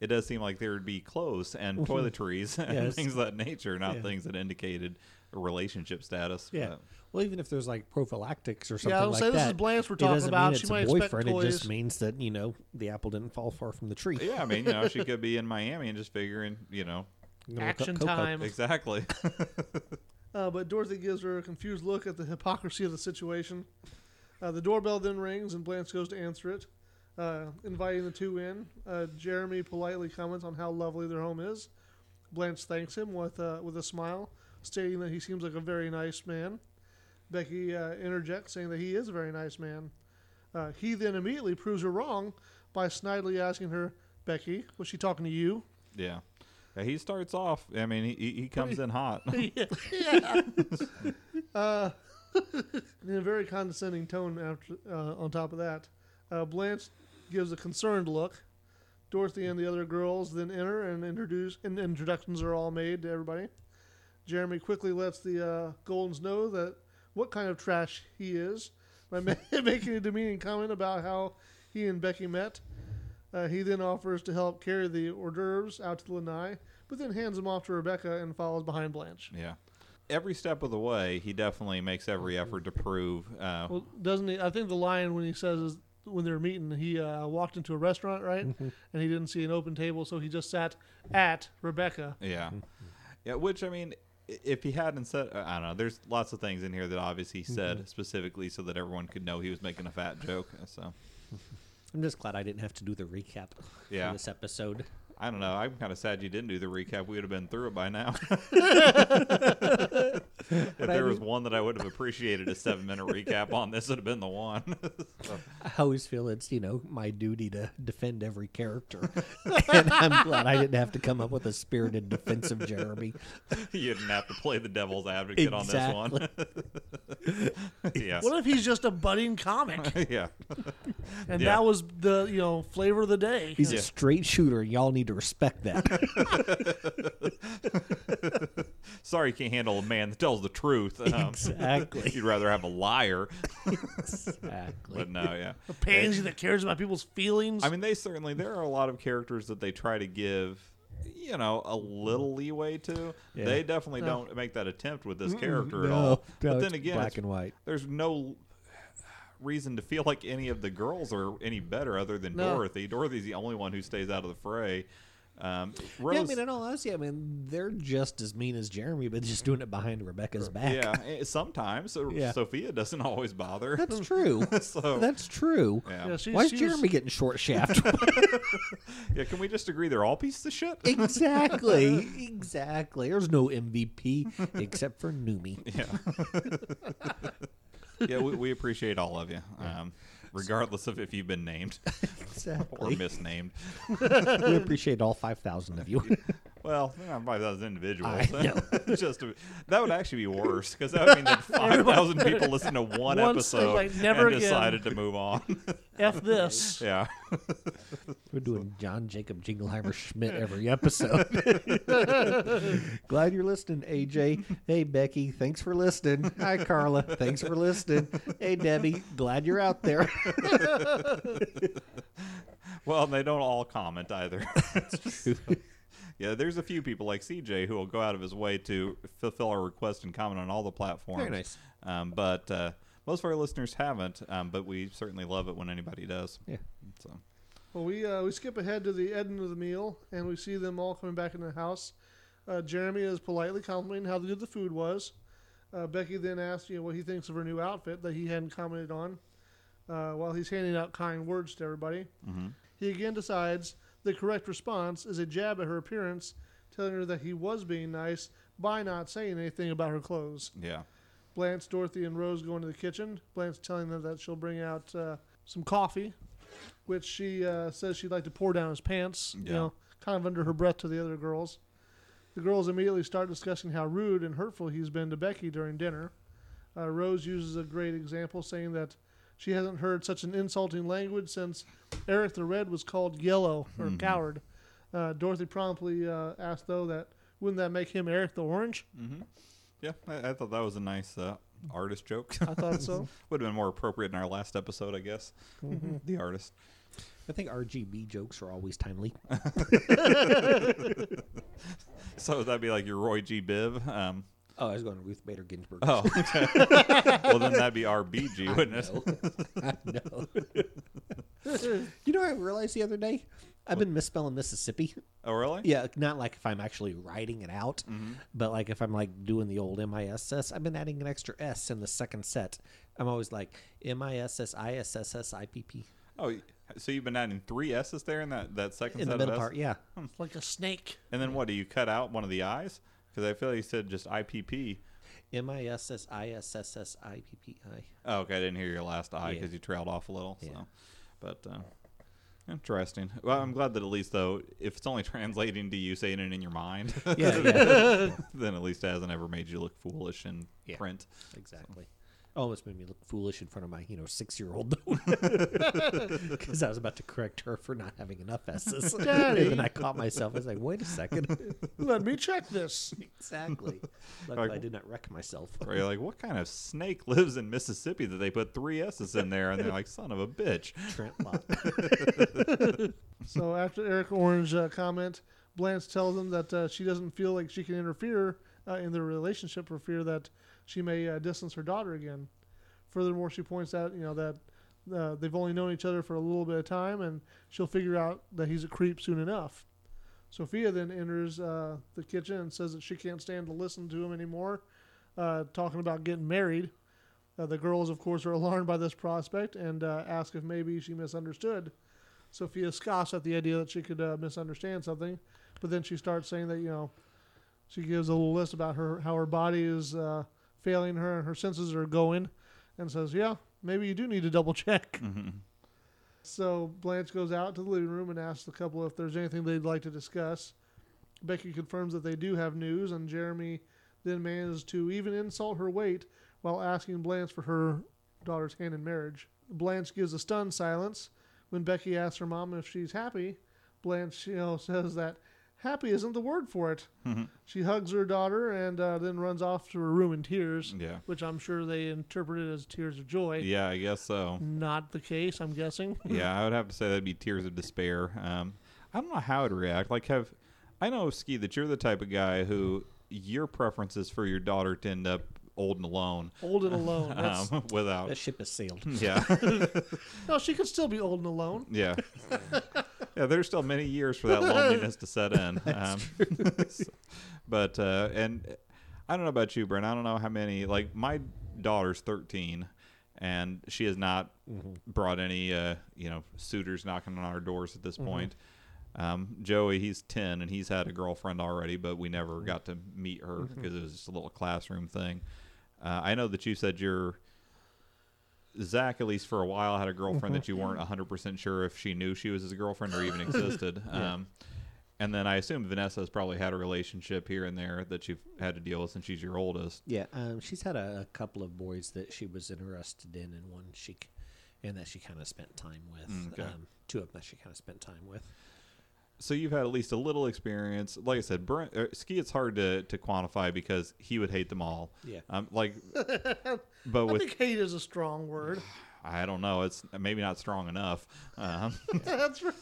It does seem like there would be clothes and toiletries and things of that nature, not things that indicated a relationship status. Yeah. Well, even if there's prophylactics or something like that. Yeah, I would say this is Blanche we're talking about. She might expect toys. It just means that, the apple didn't fall far from the tree. Yeah, I mean, she could be in Miami and just figuring, action time. Exactly. But Dorothy gives her a confused look at the hypocrisy of the situation. The doorbell then rings and Blanche goes to answer it. Inviting the two in. Jeremy politely comments on how lovely their home is. Blanche thanks him with a smile, stating that he seems like a very nice man. Becky interjects, saying that he is a very nice man. He then immediately proves her wrong by snidely asking her, Becky, was she talking to you? Yeah. He starts off, I mean, he comes in hot. Yeah. In a very condescending tone after, on top of that. Blanche gives a concerned look. Dorothy and the other girls then enter and introductions are all made to everybody. Jeremy quickly lets the Goldens know that what kind of trash he is by making a demeaning comment about how he and Becky met. He then offers to help carry the hors d'oeuvres out to the lanai, but then hands them off to Rebecca and follows behind Blanche. Yeah. Every step of the way, he definitely makes every effort to prove. Well, doesn't he? I think the line when he says is, when they were meeting, he walked into a restaurant, right? Mm-hmm. And he didn't see an open table, so he just sat at Rebecca. Yeah. Mm-hmm. Yeah, which, I mean, if he hadn't said, I don't know, there's lots of things in here that obviously he said specifically so that everyone could know he was making a fat joke. So I'm just glad I didn't have to do the recap for this episode. I don't know. I'm kind of sad you didn't do the recap. We would have been through it by now. If there was one that I would have appreciated a 7-minute recap on, this would have been the one. So. I always feel it's, you know, my duty to defend every character. And I'm glad I didn't have to come up with a spirited defense of Jeremy. You didn't have to play the devil's advocate on this one. Yeah. What if he's just a budding comic? Yeah. And that was the, you know, flavor of the day. He's a straight shooter. Y'all need to respect that. Sorry you can't handle a man that tells the truth. Exactly. You'd rather have a liar. Exactly. But no, yeah. A pansy that cares about people's feelings. I mean, there are a lot of characters that they try to give, you know, a little leeway to. Yeah. They definitely don't make that attempt with this character at all. No, but then again, black and white. There's no reason to feel like any of the girls are any better other than Dorothy. Dorothy's the only one who stays out of the fray. Rose, yeah, I mean, in all honesty, I mean, they're just as mean as Jeremy, but just doing it behind Rebecca's back. Yeah, sometimes. Sophia doesn't always bother. That's true. That's true. Yeah. Why is Jeremy getting short shaft? Yeah, can we just agree they're all pieces of shit? Exactly. Exactly. There's no MVP except for Numi. Yeah. Yeah, we appreciate all of you, regardless of if you've been named or misnamed. We appreciate all 5,000 of you. Well, they're not 5,000 individuals. Just that would actually be worse, because that would mean that 5,000 people listened to one episode and decided to move on. F this. Yeah. We're doing John Jacob Jingleheimer Schmidt every episode. Glad you're listening, AJ. Hey, Becky. Thanks for listening. Hi, Carla. Thanks for listening. Hey, Debbie. Glad you're out there. Well, they don't all comment either. That's true. Yeah, there's a few people like CJ who will go out of his way to fulfill our request and comment on all the platforms. Very nice. But most of our listeners haven't, but we certainly love it when anybody does. Yeah. So. Well, we skip ahead to the end of the meal, and we see them all coming back into the house. Jeremy is politely complimenting how good the food was. Becky then asks, what he thinks of her new outfit that he hadn't commented on while he's handing out kind words to everybody. Mm-hmm. He again decides the correct response is a jab at her appearance, telling her that he was being nice by not saying anything about her clothes. Yeah. Blanche, Dorothy, and Rose go into the kitchen. Blanche telling them that she'll bring out some coffee, which she says she'd like to pour down his pants, kind of under her breath to the other girls. The girls immediately start discussing how rude and hurtful he's been to Becky during dinner. Rose uses a great example, saying that she hasn't heard such an insulting language since Eric the Red was called yellow or coward. Dorothy promptly asked, though, that wouldn't that make him Eric the Orange? Mm-hmm. Yeah, I thought that was a nice artist joke. I thought so. Would have been more appropriate in our last episode, I guess. Mm-hmm. The artist. I think RGB jokes are always timely. So that'd be like your Roy G. Biv. Oh, I was going to Ruth Bader Ginsburg. Oh, okay. Well, then that'd be RBG, wouldn't it? I know. You know what I realized the other day? I've been misspelling Mississippi. Oh, really? Yeah, not like if I'm actually writing it out, but like if I'm like doing the old MISS, I've been adding an extra S in the second set. I'm always like MISSISSSIPP. Oh, so you've been adding three S's there in that second set of S? In the middle part, yeah. Like a snake. And then what, do you cut out one of the I's? Because I feel like you said just IPP. MISSISSSIPPI. Oh, okay. I didn't hear your last I because you trailed off a little. Yeah. So. But interesting. Well, I'm glad that at least, though, if it's only translating to you saying it in your mind, then at least it hasn't ever made you look foolish in print. Exactly. So. Almost made me look foolish in front of my 6-year-old because I was about to correct her for not having enough S's. Daddy. And then I caught myself. I was like, wait a second. Let me check this. Exactly. Luckily, I did not wreck myself. You're like, what kind of snake lives in Mississippi that they put 3 S's in there? And they're like, son of a bitch. Trent Lott. So after Eric Orange comment, Blanche tells him that she doesn't feel like she can interfere in their relationship for fear that she may distance her daughter again. Furthermore, she points out, that they've only known each other for a little bit of time, and she'll figure out that he's a creep soon enough. Sophia then enters the kitchen and says that she can't stand to listen to him anymore, talking about getting married. The girls, of course, are alarmed by this prospect and ask if maybe she misunderstood. Sophia scoffs at the idea that she could misunderstand something, but then she starts saying that, you know, she gives a little list about her how her body is failing her and her senses are going, and says, yeah, maybe you do need to double check. Mm-hmm. So Blanche goes out to the living room and asks the couple if there's anything they'd like to discuss. Becky confirms that they do have news, and Jeremy then manages to even insult her weight while asking Blanche for her daughter's hand in marriage. Blanche gives a stunned silence. When Becky asks her mom if she's happy, Blanche, you know, says that happy isn't the word for it. Mm-hmm. She hugs her daughter and then runs off to her room in tears, yeah, which I'm sure they interpreted as tears of joy. Yeah, I guess so. Not the case, I'm guessing. Yeah, I would have to say that'd be tears of despair. I don't know how I'd react. Like, I know, Ski, that you're the type of guy who your preference is for your daughter to end up old and alone. Old and alone. That ship is sailed. Yeah. No, she could still be old and alone. Yeah. Yeah, there's still many years for that loneliness to set in. But, and I don't know about you, Brent. I don't know how many, like, my daughter's 13, and she has not brought any, suitors knocking on our doors at this point. Joey, he's 10, and he's had a girlfriend already, but we never got to meet her because it was just a little classroom thing. I know that you said Zach, at least for a while, had a girlfriend that you weren't 100% sure if she knew she was his girlfriend or even existed. Yeah. And then I assume Vanessa's probably had a relationship here and there that you've had to deal with since she's your oldest. Yeah, she's had a couple of boys that she was interested in and one that she kind of spent time with. Okay. Two of them that she kind of spent time with. So you've had at least a little experience. Like I said, Brent, Ski, it's hard to quantify because he would hate them all. Yeah. I think hate is a strong word. I don't know. It's maybe not strong enough. That's right.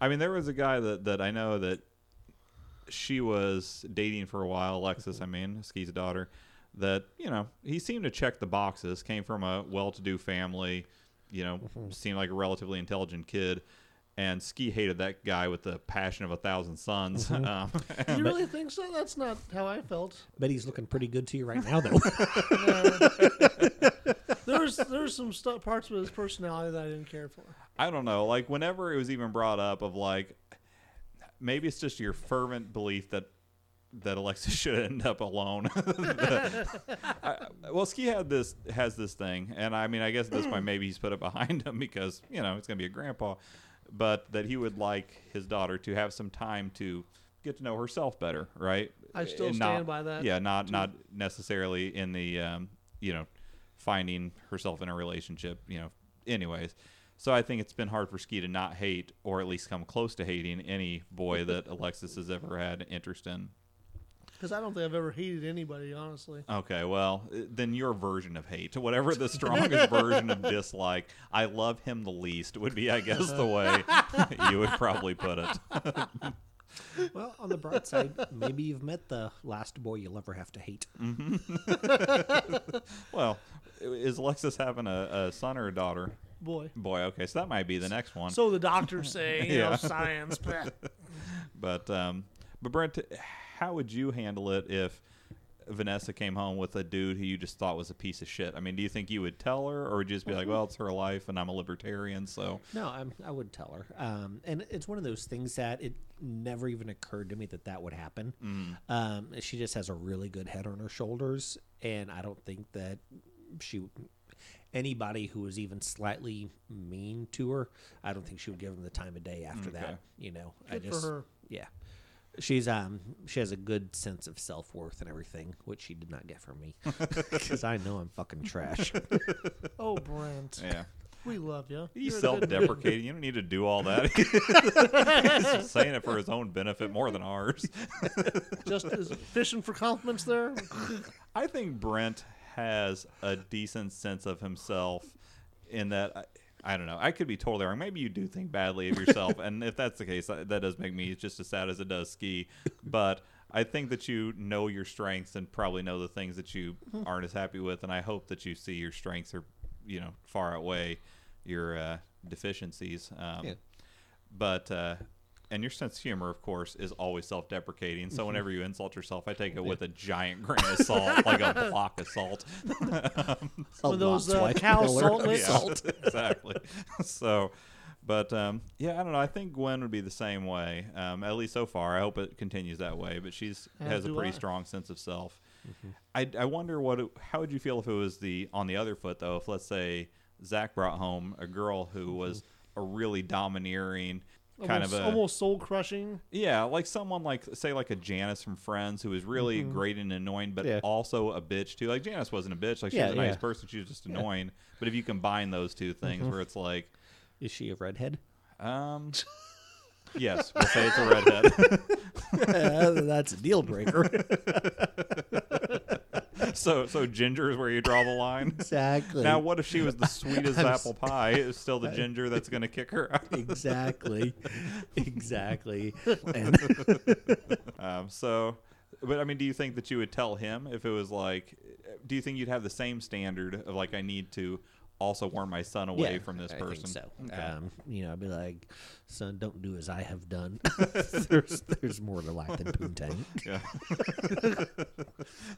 I mean, there was a guy that I know that she was dating for a while, Alexis, Ski's daughter, that, you know, he seemed to check the boxes, came from a well-to-do family, you know, seemed like a relatively intelligent kid. And Ski hated that guy with the passion of 1,000 suns. Do you really think so? That's not how I felt. But he's looking pretty good to you right now, though. There's some parts of his personality that I didn't care for. I don't know. Like, whenever it was even brought up of, like, maybe it's just your fervent belief that Alexis should end up alone. Ski has this thing. And, I mean, I guess at this point maybe he's put it behind him because, you know, it's going to be a grandpa. But that he would like his daughter to have some time to get to know herself better, right? I still stand by that. Yeah, not necessarily in the, finding herself in a relationship, you know, anyways. So I think it's been hard for Ski to not hate or at least come close to hating any boy that Alexis has ever had interest in. Because I don't think I've ever hated anybody, honestly. Okay, well, then your version of hate, whatever the strongest version of dislike, I love him the least, would be, I guess, the way you would probably put it. Well, on the bright side, maybe you've met the last boy you'll ever have to hate. Mm-hmm. Well, is Alexis having a son or a daughter? Boy, okay, so that might be the next one. So the doctors say, you know, science. But Brent... How would you handle it if Vanessa came home with a dude who you just thought was a piece of shit? I mean, do you think you would tell her or would you just be like, well, it's her life and I'm a libertarian, so. No, I would tell her. And it's one of those things that it never even occurred to me that would happen. Mm. She just has a really good head on her shoulders, and I don't think that anybody who was even slightly mean to her, I don't think she would give them the time of day after that. You know, for her. Yeah. She's she has a good sense of self-worth and everything, which she did not get from me because I know I'm fucking trash. Oh, Brent. Yeah. We love you. He's self-deprecating. You don't need to do all that. He's just saying it for his own benefit more than ours. Just fishing for compliments there. I think Brent has a decent sense of himself in that I don't know. I could be totally wrong. Maybe you do think badly of yourself, and if that's the case, that does make me just as sad as it does Ski. But I think that you know your strengths and probably know the things that you aren't as happy with, and I hope that you see your strengths are, you know, far outweigh your deficiencies. But and your sense of humor, of course, is always self-deprecating. So whenever you insult yourself, I take it with a giant grain of salt, like a block of salt. Some of those cow saltless salt. Yeah, exactly. So, but yeah, I don't know. I think Gwen would be the same way, at least so far. I hope it continues that way. But she's has a pretty strong sense of self. Mm-hmm. I wonder how would you feel if it was on the other foot though? If let's say Zach brought home a girl who was a really domineering kind of almost soul crushing. Yeah, like someone like a Janice from Friends who was really great and annoying, but also a bitch too. Like Janice wasn't a bitch; like she was a nice person, she was just annoying. Yeah. But if you combine those two things, where it's like, is she a redhead? Yes, we'll say it's a redhead. That's a deal breaker. So ginger is where you draw the line? Exactly. Now, what if she was the sweetest apple pie? It's still the ginger that's going to kick her out. Exactly. Exactly. And but I mean, do you think that you would tell him if it was like, do you think you'd have the same standard of like, I need to also warn my son away from this person? I think so. Okay. I'd be like, son, don't do as I have done. there's more to life than poontang. Yeah.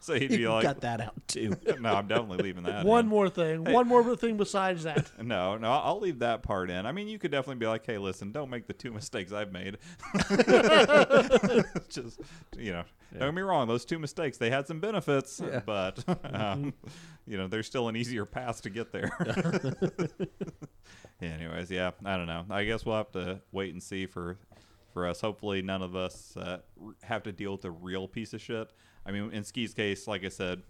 So he'd be like, cut that out too. No, I'm definitely leaving that. One more thing besides that. No, I'll leave that part in. I mean, you could definitely be like, hey, listen, don't make the two mistakes I've made. Just don't get me wrong, those two mistakes, they had some benefits, but there's still an easier path to get there. Anyways, I don't know. I guess we'll have to wait and see for us. Hopefully none of us have to deal with a real piece of shit. I mean, in Ski's case, like I said,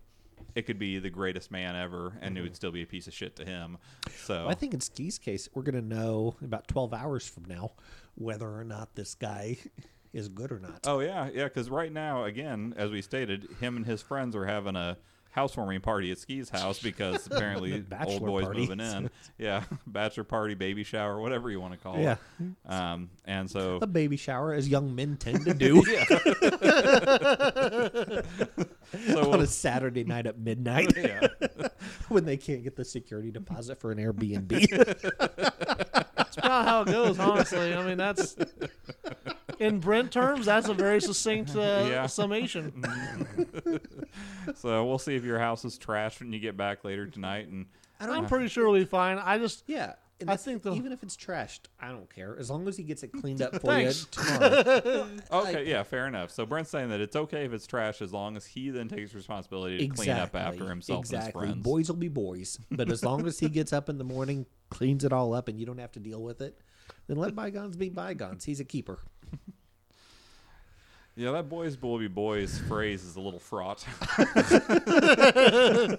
it could be the greatest man ever, and it would still be a piece of shit to him. So I think in Ski's case, we're going to know about 12 hours from now whether or not this guy is good or not. Oh, yeah, because right now, again, as we stated, him and his friends are having a housewarming party at Ski's house because apparently old boy's moving in. Yeah, bachelor party, baby shower, whatever you want to call it. Yeah. And so a baby shower, as young men tend to do. So on a Saturday night at midnight, when they can't get the security deposit for an Airbnb. That's about how it goes, honestly. I mean, that's in Brent terms, that's a very succinct summation. So we'll see if your house is trashed when you get back later tonight. And I'm pretty sure it'll be fine. I just I think even if it's trashed, I don't care as long as he gets it cleaned up for you tomorrow. Okay, fair enough. So Brent's saying that it's okay if it's trashed as long as he then takes responsibility to clean up after himself and his friends. Boys will be boys, but as long as he gets up in the morning, cleans it all up, and you don't have to deal with it, then let bygones be bygones. He's a keeper. Yeah, that boys will be boys phrase is a little fraught.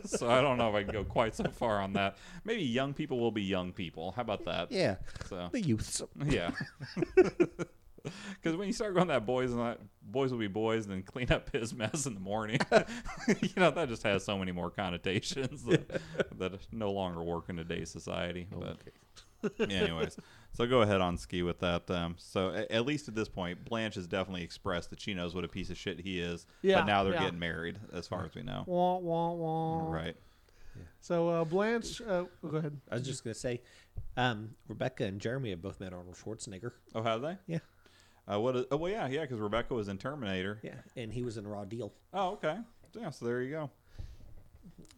So I don't know if I can go quite so far on that. Maybe young people will be young people. How about that? Yeah. So the youths. Yeah. Because when you start going that boys and that boys will be boys and then clean up his mess in the morning, that just has so many more connotations that no longer work in today's society. Okay. But anyways. So go ahead on Ski with that. So at least at this point, Blanche has definitely expressed that she knows what a piece of shit he is. Yeah, but now they're getting married, as far as we know. Wah, wah, wah. Right. Yeah. So Blanche, go ahead. I was just going to say, Rebecca and Jeremy have both met Arnold Schwarzenegger. Oh, have they? Yeah. Because Rebecca was in Terminator. Yeah, and he was in Raw Deal. Oh, okay. Yeah, so there you go.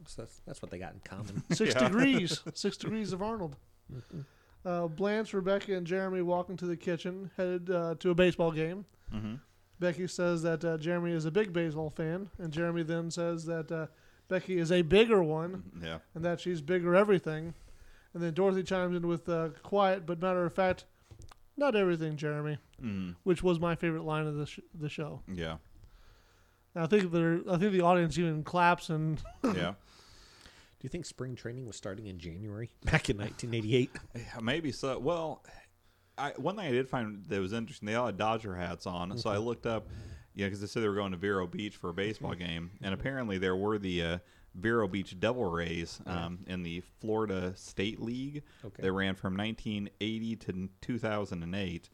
So that's what they got in common. 6 degrees. 6 degrees of Arnold. Mm-hmm. Blanche, Rebecca, and Jeremy walk into the kitchen, headed to a baseball game. Mm-hmm. Becky says that Jeremy is a big baseball fan, and Jeremy then says that Becky is a bigger one, and that she's bigger everything. And then Dorothy chimes in with quiet, but matter of fact, not everything, Jeremy, which was my favorite line of the show. Yeah. Now, I think the audience even claps and... yeah. Do you think spring training was starting in January back in 1988? Maybe so. Well, one thing I did find that was interesting, they all had Dodger hats on. Mm-hmm. So I looked up, because they said they were going to Vero Beach for a baseball game. And apparently there were the Vero Beach Devil Rays in the Florida State League. Okay. They ran from 1980 to 2008.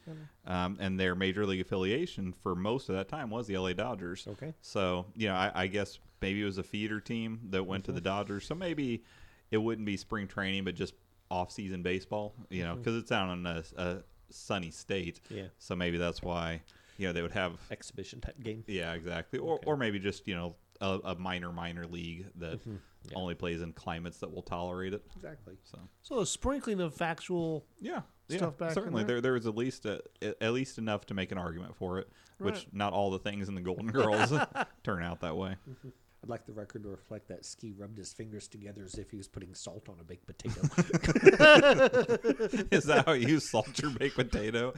And their major league affiliation for most of that time was the LA Dodgers. Okay. So, I guess... maybe it was a feeder team that went to the Dodgers. So maybe it wouldn't be spring training, but just off-season baseball, because it's down on a sunny state. Yeah. So maybe that's why, you know, they would have exhibition type game. Yeah, exactly. Or okay. or maybe just, you know, a minor league that mm-hmm. yeah. only plays in climates that will tolerate it. Exactly. So a sprinkling of factual stuff back certainly. There was at least enough to make an argument for it, right. which not all the things in the Golden Girls turn out that way. Mm-hmm. I'd like the record to reflect that Ski rubbed his fingers together as if he was putting salt on a baked potato. Is that how you use salt your baked potato?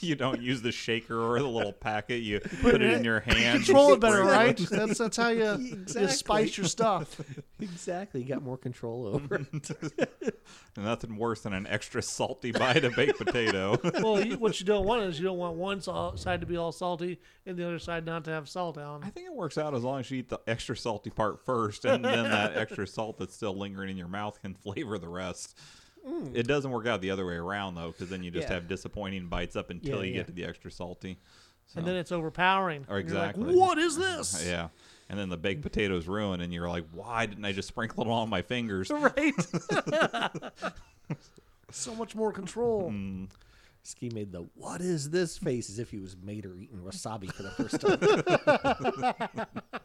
You don't use the shaker or the little packet. You put it in your hand. Control it better, right? That's how you spice your stuff. Exactly. You got more control over it. And nothing worse than an extra salty bite of baked potato. Well, what you don't want is you don't want one side to be all salty and the other side not to have salt on. I think it works out as long as you eat the extra salty part first, and then that extra salt that's still lingering in your mouth can flavor the rest. Mm. It doesn't work out the other way around, though, because then you just have disappointing bites up until you get to the extra salty. So. And then it's overpowering. Or exactly. You're like, what is this? Yeah. And then the baked potato's ruined, and you're like, why didn't I just sprinkle it on my fingers? Right. So much more control. Mm. Ski made the "What is this?" face as if he was Mater eating wasabi for the first time.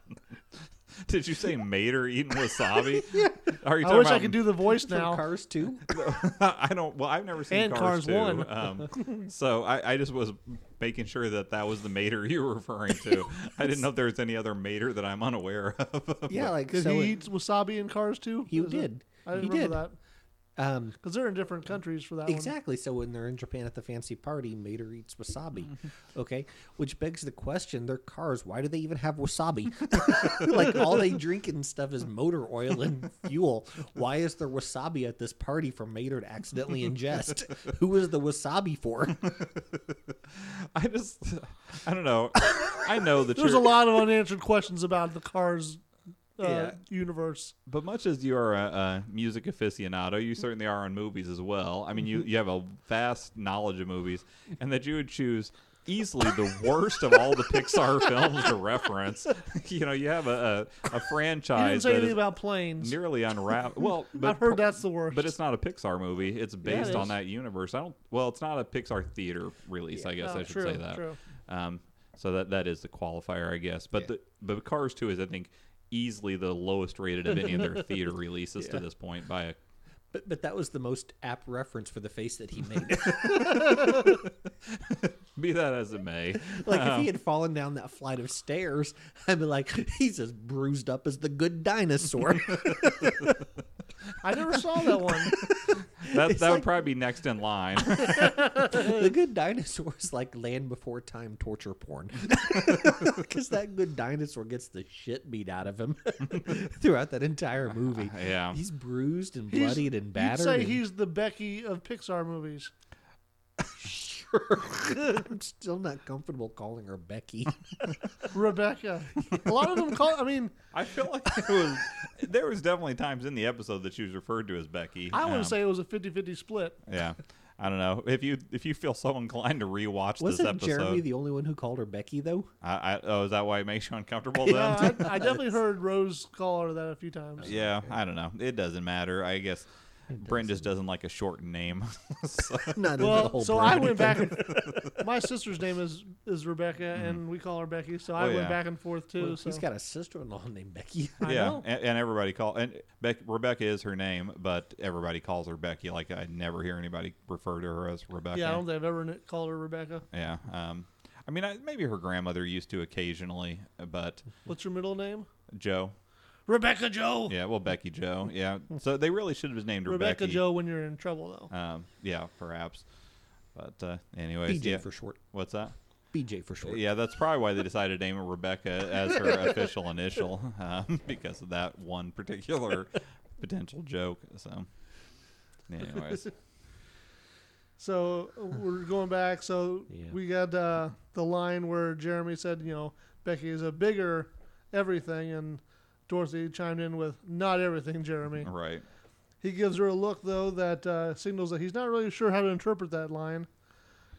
Did you say Mater eating wasabi? Yeah. Are you talking I wish about I could do the voice now. Cars 2? I don't. Well, I've never seen and Cars 2. 1. So I just was making sure that was the Mater you were referring to. I didn't know if there was any other Mater that I'm unaware of. Yeah, like did he eat wasabi in Cars 2? He did. I didn't remember that. Because they're in different countries for that exactly. So when they're in Japan at the fancy party, Mater eats wasabi. Okay. Which begs the question, their cars, why do they even have wasabi? Like all they drink and stuff is motor oil and fuel. Why is there wasabi at this party for Mater to accidentally ingest? Who is the wasabi for? I don't know. I know that there's a lot of unanswered questions about the cars. Universe. But much as you are a music aficionado, you certainly are on movies as well. I mean, you have a vast knowledge of movies, and that you would choose easily the worst of all the Pixar films to reference. You know, you have a franchise. You didn't say anything about planes. Nearly unraveled. Well, but I've heard that's the worst. But it's not a Pixar movie. It's based on that universe. It's not a Pixar theater release. Yeah. I guess I should say that. True. So that is the qualifier, I guess. But but Cars 2 is, I think, easily the lowest rated of any of their theater releases to this point by a... But that was the most apt reference for the face that he made. Be that as it may. Like if he had fallen down that flight of stairs, I'd be like, he's as bruised up as the good dinosaur. I never saw that one. That would probably be next in line. The good dinosaur is like Land Before Time torture porn. Because that good dinosaur gets the shit beat out of him throughout that entire movie. Yeah. He's bruised and bloodied and battered. You'd say he's the Becky of Pixar movies. Sure. I'm still not comfortable calling her Becky. Rebecca. A lot of them call. I mean, I feel like there was definitely times in the episode that she was referred to as Becky. I want to say it was a 50-50 split. Yeah. I don't know. If you feel so inclined to rewatch this episode. Wasn't Jeremy the only one who called her Becky, though? Is that why it makes you uncomfortable, then? Yeah, I definitely heard Rose call her that a few times. Yeah, I don't know. It doesn't matter, I guess. Brent just doesn't like a shortened name. I went back. My sister's name is Rebecca, and we call her Becky. So I went back and forth too. Well, he's got a sister-in-law named Becky. I know. And everybody Rebecca is her name, but everybody calls her Becky. Like I never hear anybody refer to her as Rebecca. Yeah, I don't think I've ever called her Rebecca. Yeah. I mean, maybe her grandmother used to occasionally, but what's your middle name? Joe. Rebecca Joe. Yeah, well, Becky Joe. Yeah, so they really should have named her Rebecca Joe when you're in trouble, though. Yeah, perhaps. But anyways, BJ for short. What's that? BJ for short. Yeah, that's probably why they decided to name her Rebecca as her official initial, because of that one particular potential joke. So, anyways. So we're going back. So we got the line where Jeremy said, you know, Becky is a bigger everything, and Dorothy chimed in with, not everything, Jeremy. Right. He gives her a look, though, that signals that he's not really sure how to interpret that line.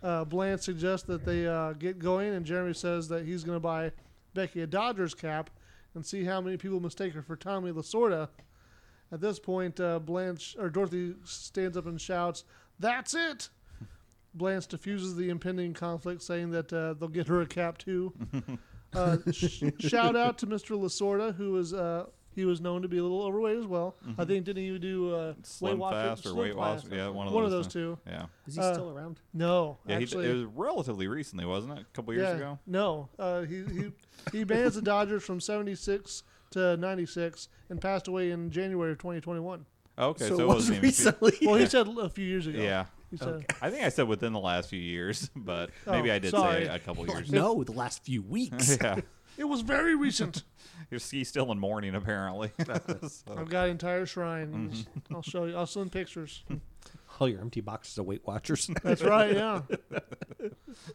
Blanche suggests that they get going, and Jeremy says that he's going to buy Becky a Dodgers cap and see how many people mistake her for Tommy Lasorda. At this point, Dorothy stands up and shouts, That's it. Blanche diffuses the impending conflict, saying that they'll get her a cap too. Shout out to Mr. Lasorda, who was he was known to be a little overweight as well. Mm-hmm. I think didn't even do Slim Fast or Weight Loss? Yeah, one of those two. Yeah. Is he still around? No, yeah, actually, it was relatively recently, wasn't it? A couple years ago. No, he bans the Dodgers from '76 to '96 and passed away in January of 2021. Okay, so it wasn't recently. Well, he said a few years ago. Yeah. Okay. I think I said within the last few years, but maybe I did say a couple years. No, the last few weeks. Yeah. It was very recent. Your ski's still in mourning, apparently. So. I've got an entire shrine. Mm-hmm. I'll show you. I'll send pictures. All your empty boxes of Weight Watchers. That's right, yeah.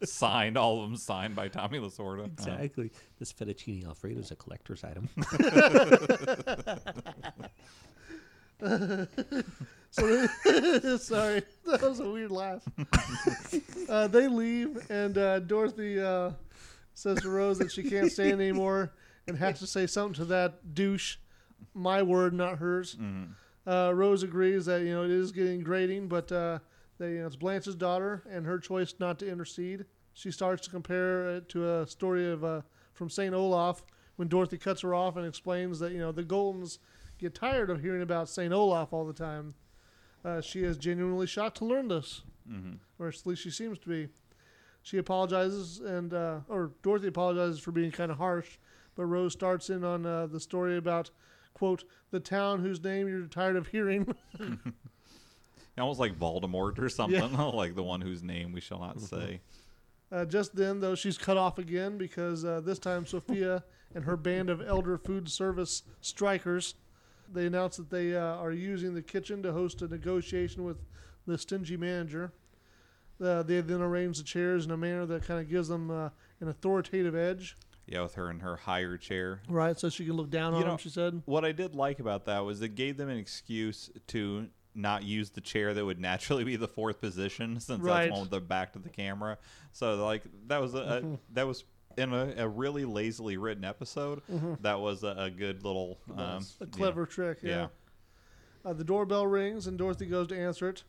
Signed, all of them signed by Tommy Lasorda. Exactly. Oh. This fettuccine Alfredo is a collector's item. Sorry, that was a weird laugh. They leave, and Dorothy says to Rose that she can't stand anymore and has to say something to that douche. My word, not hers. Mm-hmm. Rose agrees that it is getting grating, but it's Blanche's daughter and her choice not to intercede. She starts to compare it to a story of from St. Olaf when Dorothy cuts her off and explains that the Goldens get tired of hearing about St. Olaf all the time. She is genuinely shocked to learn this, or at least she seems to be. She apologizes, and or Dorothy apologizes for being kind of harsh, but Rose starts in on the story about, quote, the town whose name you're tired of hearing. Almost like Voldemort or something, like the one whose name we shall not say. Just then, though, she's cut off again because this time Sophia and her band of elder food service strikers, they announced that they are using the kitchen to host a negotiation with the stingy manager. They then arrange the chairs in a manner that kind of gives them an authoritative edge. Yeah, with her in her higher chair. Right, so she can look down on them, she said. What I did like about that was it gave them an excuse to not use the chair that would naturally be the fourth position, since that's one with the back to the camera. So like that was in a really lazily written episode, that was a good little... a clever trick, yeah. The doorbell rings, and Dorothy goes to answer it.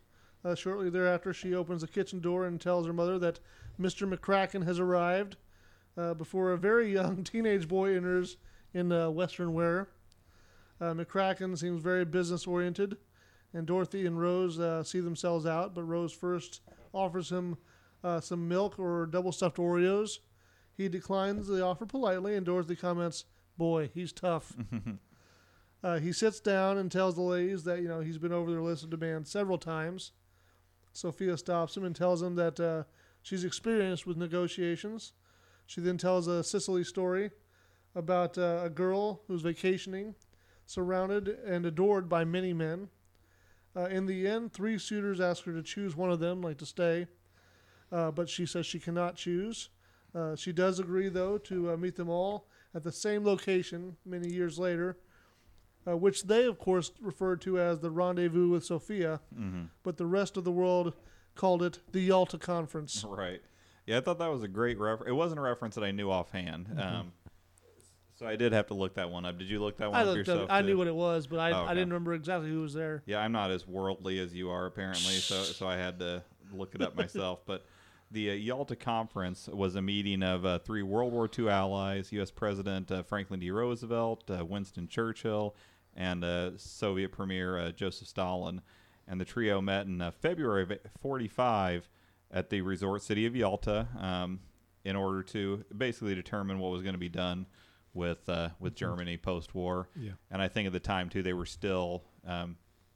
Shortly thereafter, she opens the kitchen door and tells her mother that Mr. McCracken has arrived before a very young teenage boy enters in Western wear. McCracken seems very business-oriented, and Dorothy and Rose see themselves out, but Rose first offers him some milk or double-stuffed Oreos. He declines the offer politely, and Dorothy comments, boy, he's tough. He sits down and tells the ladies that, he's been over their list of demands several times. Sophia stops him and tells him that she's experienced with negotiations. She then tells a Sicily story about a girl who's vacationing, surrounded and adored by many men. In the end, three suitors ask her to choose one of them, like to stay, but she says she cannot choose. She does agree, though, to meet them all at the same location many years later, which they, of course, referred to as the Rendezvous with Sophia, but the rest of the world called it the Yalta Conference. Right. Yeah, I thought that was a great reference. It wasn't a reference that I knew offhand, so I did have to look that one up. Did you look that one up yourself? I knew what it was, but I didn't remember exactly who was there. Yeah, I'm not as worldly as you are, apparently, so I had to look it up myself, but... The Yalta Conference was a meeting of three World War II allies, U.S. President Franklin D. Roosevelt, Winston Churchill, and Soviet Premier Joseph Stalin. And the trio met in February of 1945 at the resort city of Yalta in order to basically determine what was going to be done with Germany post-war. Yeah. And I think at the time, too, they were still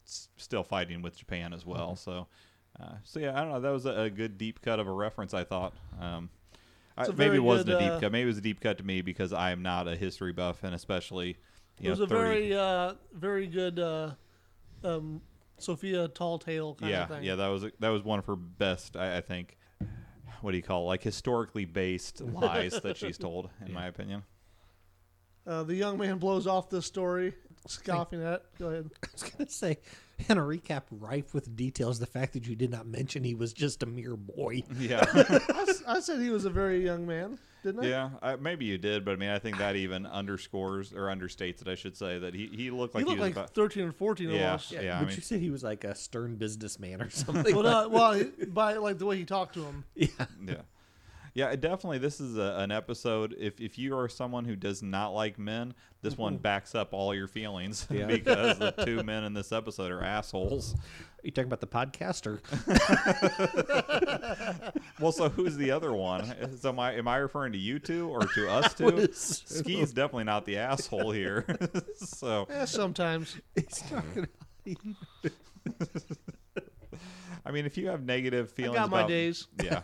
still fighting with Japan as well, so yeah, I don't know. That was a good deep cut of a reference, I thought. Maybe it wasn't a deep cut. Maybe it was a deep cut to me because I am not a history buff, and especially it was a very good Sophia Tall Tale kind of thing. Yeah, that was one of her best, I think. What do you call it? Like historically based lies that she's told, in my opinion. The young man blows off this story, scoffing at it. Go ahead. I was going to say, in a recap rife with details, the fact that you did not mention he was just a mere boy. Yeah. I said he was a very young man. didn't I? Yeah, maybe you did, but I mean, I think that even underscores or understates it, I should say, that he looked like he was like 13 or 14. Yeah, yeah. Yeah, but I mean, you said he was like a stern businessman or something. Well, by like the way he talked to him. Yeah, yeah, yeah. Definitely, this is an episode. If you are someone who does not like men, this one backs up all your feelings because the two men in this episode are assholes. Are you talking about the podcaster? Well, so who's the other one? So am I referring to you two or to us two? Ski's definitely not the asshole here. So yeah, sometimes he's talking. I mean, if you have negative feelings, I got my days. Yeah.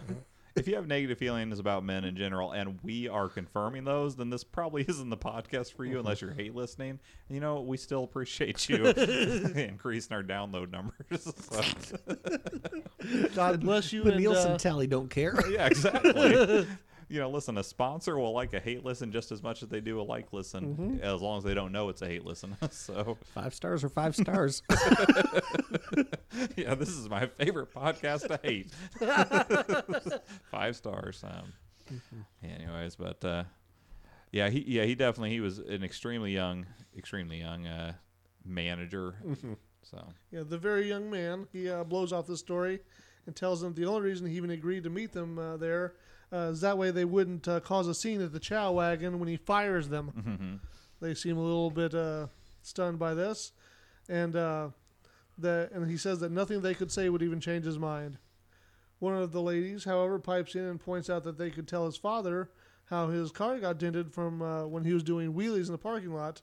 If you have negative feelings about men in general, and we are confirming those, then this probably isn't the podcast for you unless you're hate listening. And, you know, we still appreciate you increasing our download numbers. So. God bless you. The Nielsen tally don't care. Yeah, exactly. You know, listen, a sponsor will like a hate listen just as much as they do a like listen, as long as they don't know it's a hate listen. So 5 stars or 5 stars. Yeah, this is my favorite podcast to hate. 5 stars. Anyways, but he definitely was an extremely young manager. So yeah, the very young man. He blows off the story and tells them the only reason he even agreed to meet them there is that way they wouldn't cause a scene at the chow wagon when he fires them. They seem a little bit stunned by this, and he says that nothing they could say would even change his mind. One of the ladies, however, pipes in and points out that they could tell his father how his car got dented from when he was doing wheelies in the parking lot.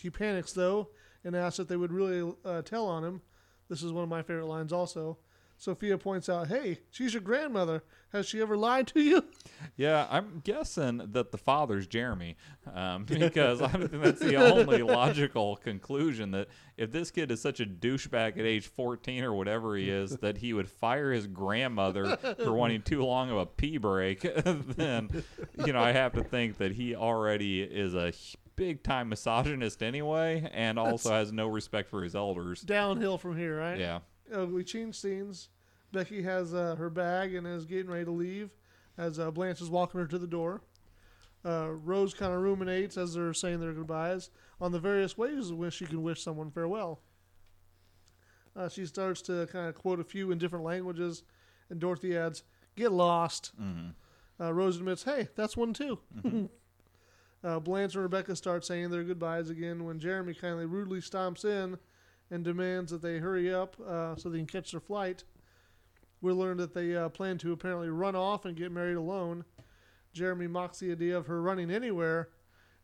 He panics, though, and asks if they would really tell on him. This is one of my favorite lines also. Sophia points out, hey, she's your grandmother. Has she ever lied to you? Yeah, I'm guessing that the father's Jeremy, because I think that's the only logical conclusion, that if this kid is such a douchebag at age 14 or whatever he is, that he would fire his grandmother for wanting too long of a pee break, then, you know, I have to think that he already is a big-time misogynist anyway, and also has no respect for his elders. Downhill from here, right? Yeah. We change scenes. Becky has her bag and is getting ready to leave as Blanche is walking her to the door. Rose kind of ruminates as they're saying their goodbyes on the various ways in which she can wish someone farewell. She starts to kind of quote a few in different languages, and Dorothy adds, "Get lost." Rose admits, "Hey, that's one too." Blanche and Rebecca start saying their goodbyes again when Jeremy kindly rudely stomps in and demands that they hurry up so they can catch their flight. We learned that they plan to apparently run off and get married alone. Jeremy mocks the idea of her running anywhere,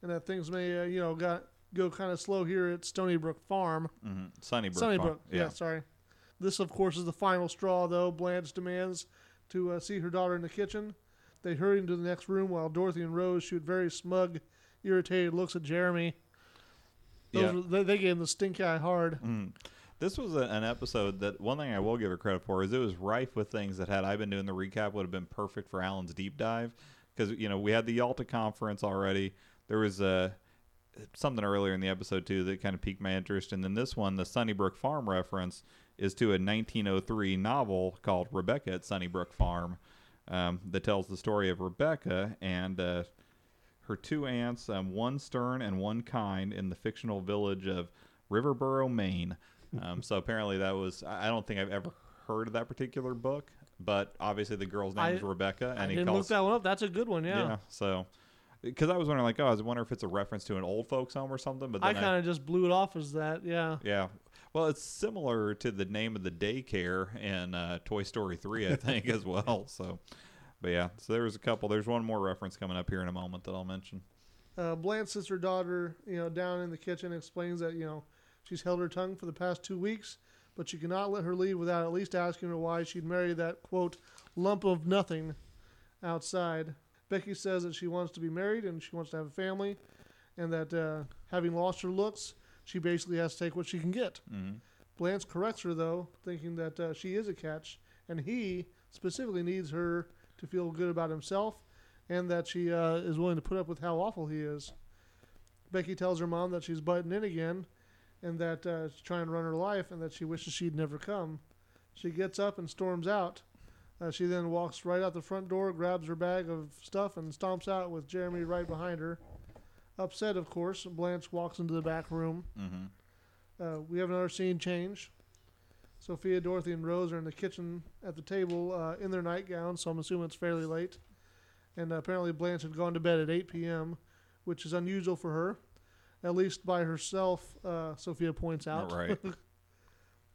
and that things may, go kind of slow here at Stony Brook Farm. Sunnybrook Farm. Yeah, sorry. This, of course, is the final straw, though. Blanche demands to see her daughter in the kitchen. They hurry into the next room while Dorothy and Rose shoot very smug, irritated looks at Jeremy. They gave him the stink eye hard. This was an episode that, one thing I will give her credit for, is it was rife with things that, had I been doing the recap, would have been perfect for Alan's deep dive. Because, we had the Yalta Conference already. There was something earlier in the episode, too, that kind of piqued my interest. And then this one, the Sunnybrook Farm reference, is to a 1903 novel called Rebecca at Sunnybrook Farm that tells the story of Rebecca and... her two aunts, one stern and one kind, in the fictional village of Riverboro, Maine. So apparently that was, I don't think I've ever heard of that particular book, but obviously the girl's name is Rebecca. And he look that one up. That's a good one, yeah. So, because I was wondering, I was wondering if it's a reference to an old folks home or something. But then I kind of just blew it off as that, yeah. Yeah. Well, it's similar to the name of the daycare in Toy Story 3, I think, as well. So... But yeah, so there was a couple. There's one more reference coming up here in a moment that I'll mention. Blanche sits her daughter, down in the kitchen, and explains that, she's held her tongue for the past 2 weeks, but she cannot let her leave without at least asking her why she'd marry that, quote, lump of nothing outside. Becky says that she wants to be married and she wants to have a family, and that having lost her looks, she basically has to take what she can get. Blanche corrects her, though, thinking that she is a catch, and he specifically needs her to feel good about himself, and that she is willing to put up with how awful he is. Becky tells her mom that she's butting in again, and that she's trying to run her life, and that she wishes she'd never come. She gets up and storms out. She then walks right out the front door, grabs her bag of stuff, and stomps out with Jeremy right behind her. Upset, of course, Blanche walks into the back room. Mm-hmm. We have another scene change. Sophia, Dorothy, and Rose are in the kitchen at the table in their nightgowns, so I'm assuming it's fairly late. And apparently Blanche had gone to bed at 8 p.m., which is unusual for her, at least by herself, Sophia points out. All right.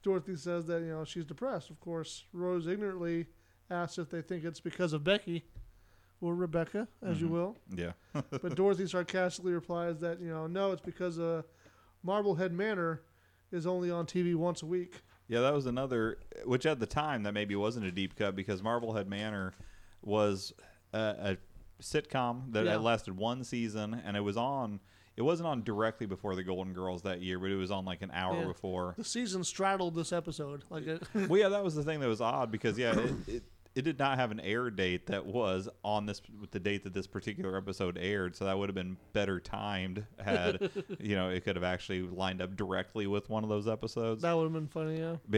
Dorothy says that, you know, she's depressed, of course. Rose ignorantly asks if they think it's because of Becky or Rebecca, as mm-hmm. you will. Yeah. But Dorothy sarcastically replies that, you know, no, it's because Marblehead Manor is only on TV once a week. Yeah, that was another, which at the time that maybe wasn't a deep cut because Marblehead Manor was a sitcom that had lasted one season, and it was on. It wasn't on directly before the Golden Girls that year, but it was on like an hour before. The season straddled this episode. Well, yeah, that was the thing that was odd because it did not have an air date that was on this with the date that this particular episode aired. So that would have been better timed had you know it could have actually lined up directly with one of those episodes. That would have been funny, yeah. But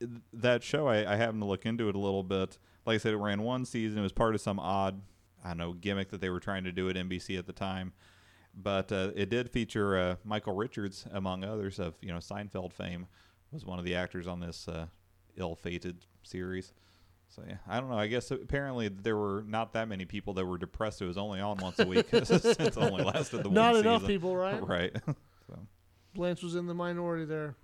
yeah, that show I happened to look into it a little bit. Like I said, it ran one season. It was part of some odd, I don't know, gimmick that they were trying to do at NBC at the time. But it did feature Michael Richards, among others, of you know Seinfeld fame, was one of the actors on this ill-fated series. So, yeah, I don't know. I guess apparently there were not that many people that were depressed. It was only on once a week since it only lasted the one season. Not enough people, right? Right. So. Blanche was in the minority there.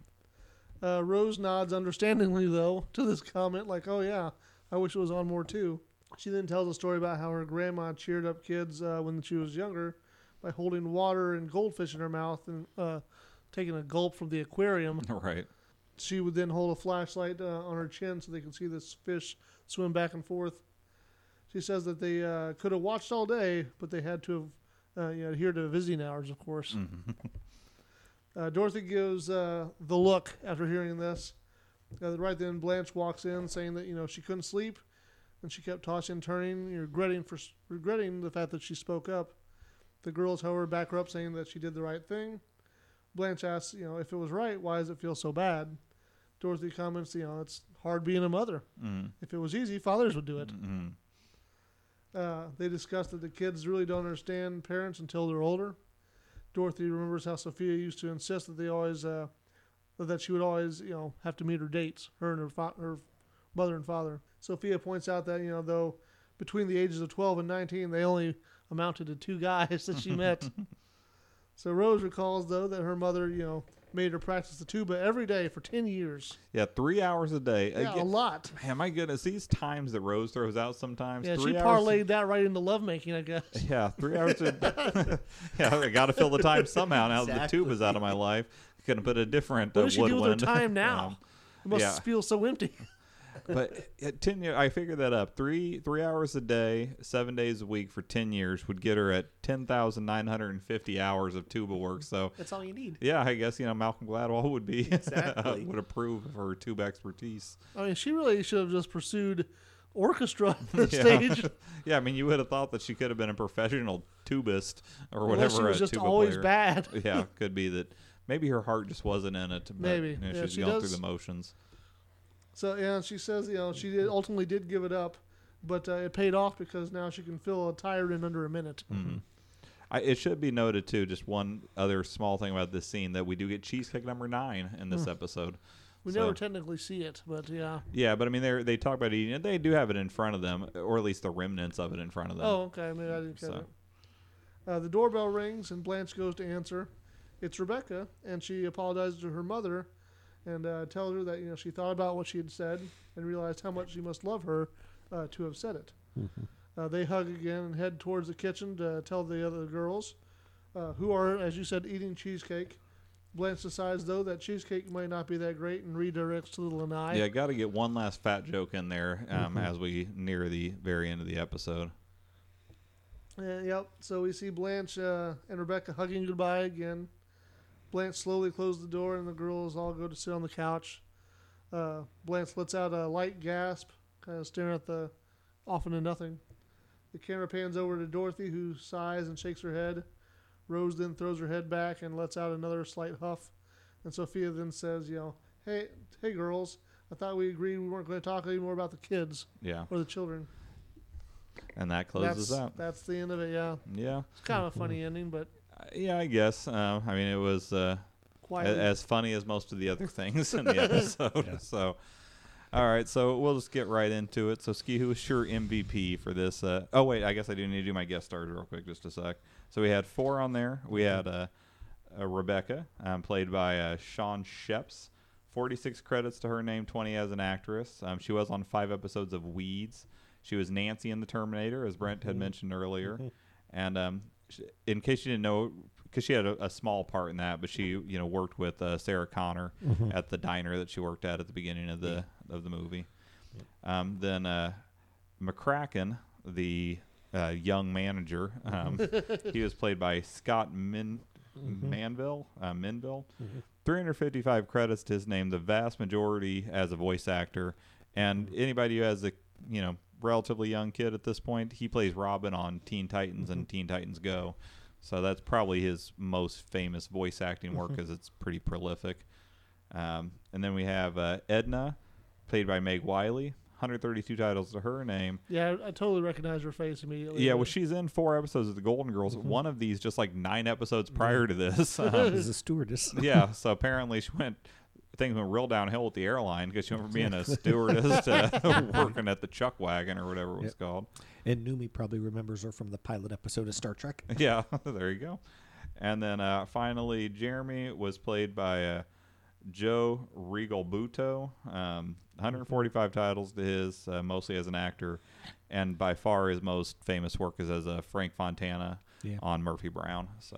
Rose nods understandingly, though, to this comment like, oh, yeah, I wish it was on more, too. She then tells a story about how her grandma cheered up kids when she was younger by holding water and goldfish in her mouth and taking a gulp from the aquarium. Right. She would then hold a flashlight on her chin so they could see this fish swim back and forth. She says that they could have watched all day, but they had to have adhered to visiting hours, of course. Mm-hmm. Dorothy gives the look after hearing this. Right then, Blanche walks in saying that, you know, she couldn't sleep, and she kept tossing and turning, regretting the fact that she spoke up. The girls, however, back her up, saying that she did the right thing. Blanche asks, you know, if it was right, why does it feel so bad? Dorothy comments, you know, it's hard being a mother. Mm. If it was easy, fathers would do it. Mm-hmm. They discuss that the kids really don't understand parents until they're older. Dorothy remembers how Sophia used to insist that they always, that she would always, you know, have to meet her dates, her and her mother and father. Sophia points out that, you know, though between the ages of 12 and 19, they only amounted to two guys that she met. So Rose recalls, though, that her mother, you know, made her practice the tuba every day for 10 years. Yeah, 3 hours a day. Yeah, again, a lot. Man, my goodness, these times that Rose throws out sometimes. Yeah, she parlayed that right into lovemaking, I guess. Yeah, 3 hours a day. Yeah, I got to fill the time somehow now that the tuba's out of my life. Going to put a different woodwind. What does she do with her time now? It must feel so empty. But at 10 years, I figured that up. Three hours a day, 7 days a week for 10 years would get her at 10,950 hours of tuba work. So that's all you need. Yeah, I guess, you know, Malcolm Gladwell would be would approve of her tuba expertise. I mean, she really should have just pursued orchestra on the stage. Yeah, I mean, you would have thought that she could have been a professional tubist or whatever. She was just always player. Bad. Yeah, could be that. Maybe her heart just wasn't in it. Maybe. You know, she's going through the motions. So, yeah, she says, you know, she ultimately did give it up, but it paid off because now she can fill a tire in under a minute. Mm-hmm. It should be noted, too, just one other small thing about this scene, that we do get cheesecake number 9 in this episode. We never technically see it, but yeah. Yeah, but I mean, they talk about eating it. They do have it in front of them, or at least the remnants of it in front of them. Oh, okay. Maybe I didn't catch it. The doorbell rings, and Blanche goes to answer. It's Rebecca, and she apologizes to her mother and tells her that, you know, she thought about what she had said and realized how much she must love her to have said it. Mm-hmm. They hug again and head towards the kitchen to tell the other girls, who are, as you said, eating cheesecake. Blanche decides, though, that cheesecake might not be that great and redirects to Little Nye. Yeah, got to get one last fat joke in there as we near the very end of the episode. Yep, so we see Blanche and Rebecca hugging goodbye again. Blanche slowly closes the door, and the girls all go to sit on the couch. Blanche lets out a light gasp, kind of staring at the off into nothing. The camera pans over to Dorothy, who sighs and shakes her head. Rose then throws her head back and lets out another slight huff. And Sophia then says, you know, hey girls, I thought we agreed we weren't going to talk anymore about the kids. Yeah. Or the children. And that closes out. That's the end of it, yeah. Yeah. It's kind of a funny ending, but... yeah, I guess. I mean, it was as funny as most of the other things in the episode. Yeah. So, all right. So we'll just get right into it. So, Ski, who was your MVP for this? Oh, wait. I guess I do need to do my guest stars real quick, just a sec. So we had four on there. We had Rebecca, played by Sean Sheps. 46 credits to her name, 20 as an actress. She was on 5 episodes of Weeds. She was Nancy in The Terminator, as Brent had mentioned earlier. And in case you didn't know, because she had a small part in that, but she worked with Sarah Connor at the diner that she worked at the beginning of the movie. Then McCracken, the young manager, he was played by Scott Menville. 355 credits to his name, the vast majority as a voice actor. And anybody who has a relatively young kid at this point, he plays Robin on Teen Titans and Teen Titans Go. So that's probably his most famous voice acting work, because it's pretty prolific. And then we have Edna, played by Meg Wiley. 132 titles to her name. Yeah, I totally recognize her face immediately. Yeah, well, she's in 4 episodes of The Golden Girls. One of these, just like 9 episodes prior to this. As a stewardess. Yeah, so apparently things went real downhill with the airline, because she went from being a stewardess to working at the Chuck Wagon or whatever it was called. And Numi probably remembers her from the pilot episode of Star Trek. Yeah, there you go. And then finally, Jeremy was played by... Joe Rigobuto, 145 titles to his, mostly as an actor, and by far his most famous work is as a Frank Fontana on Murphy Brown. So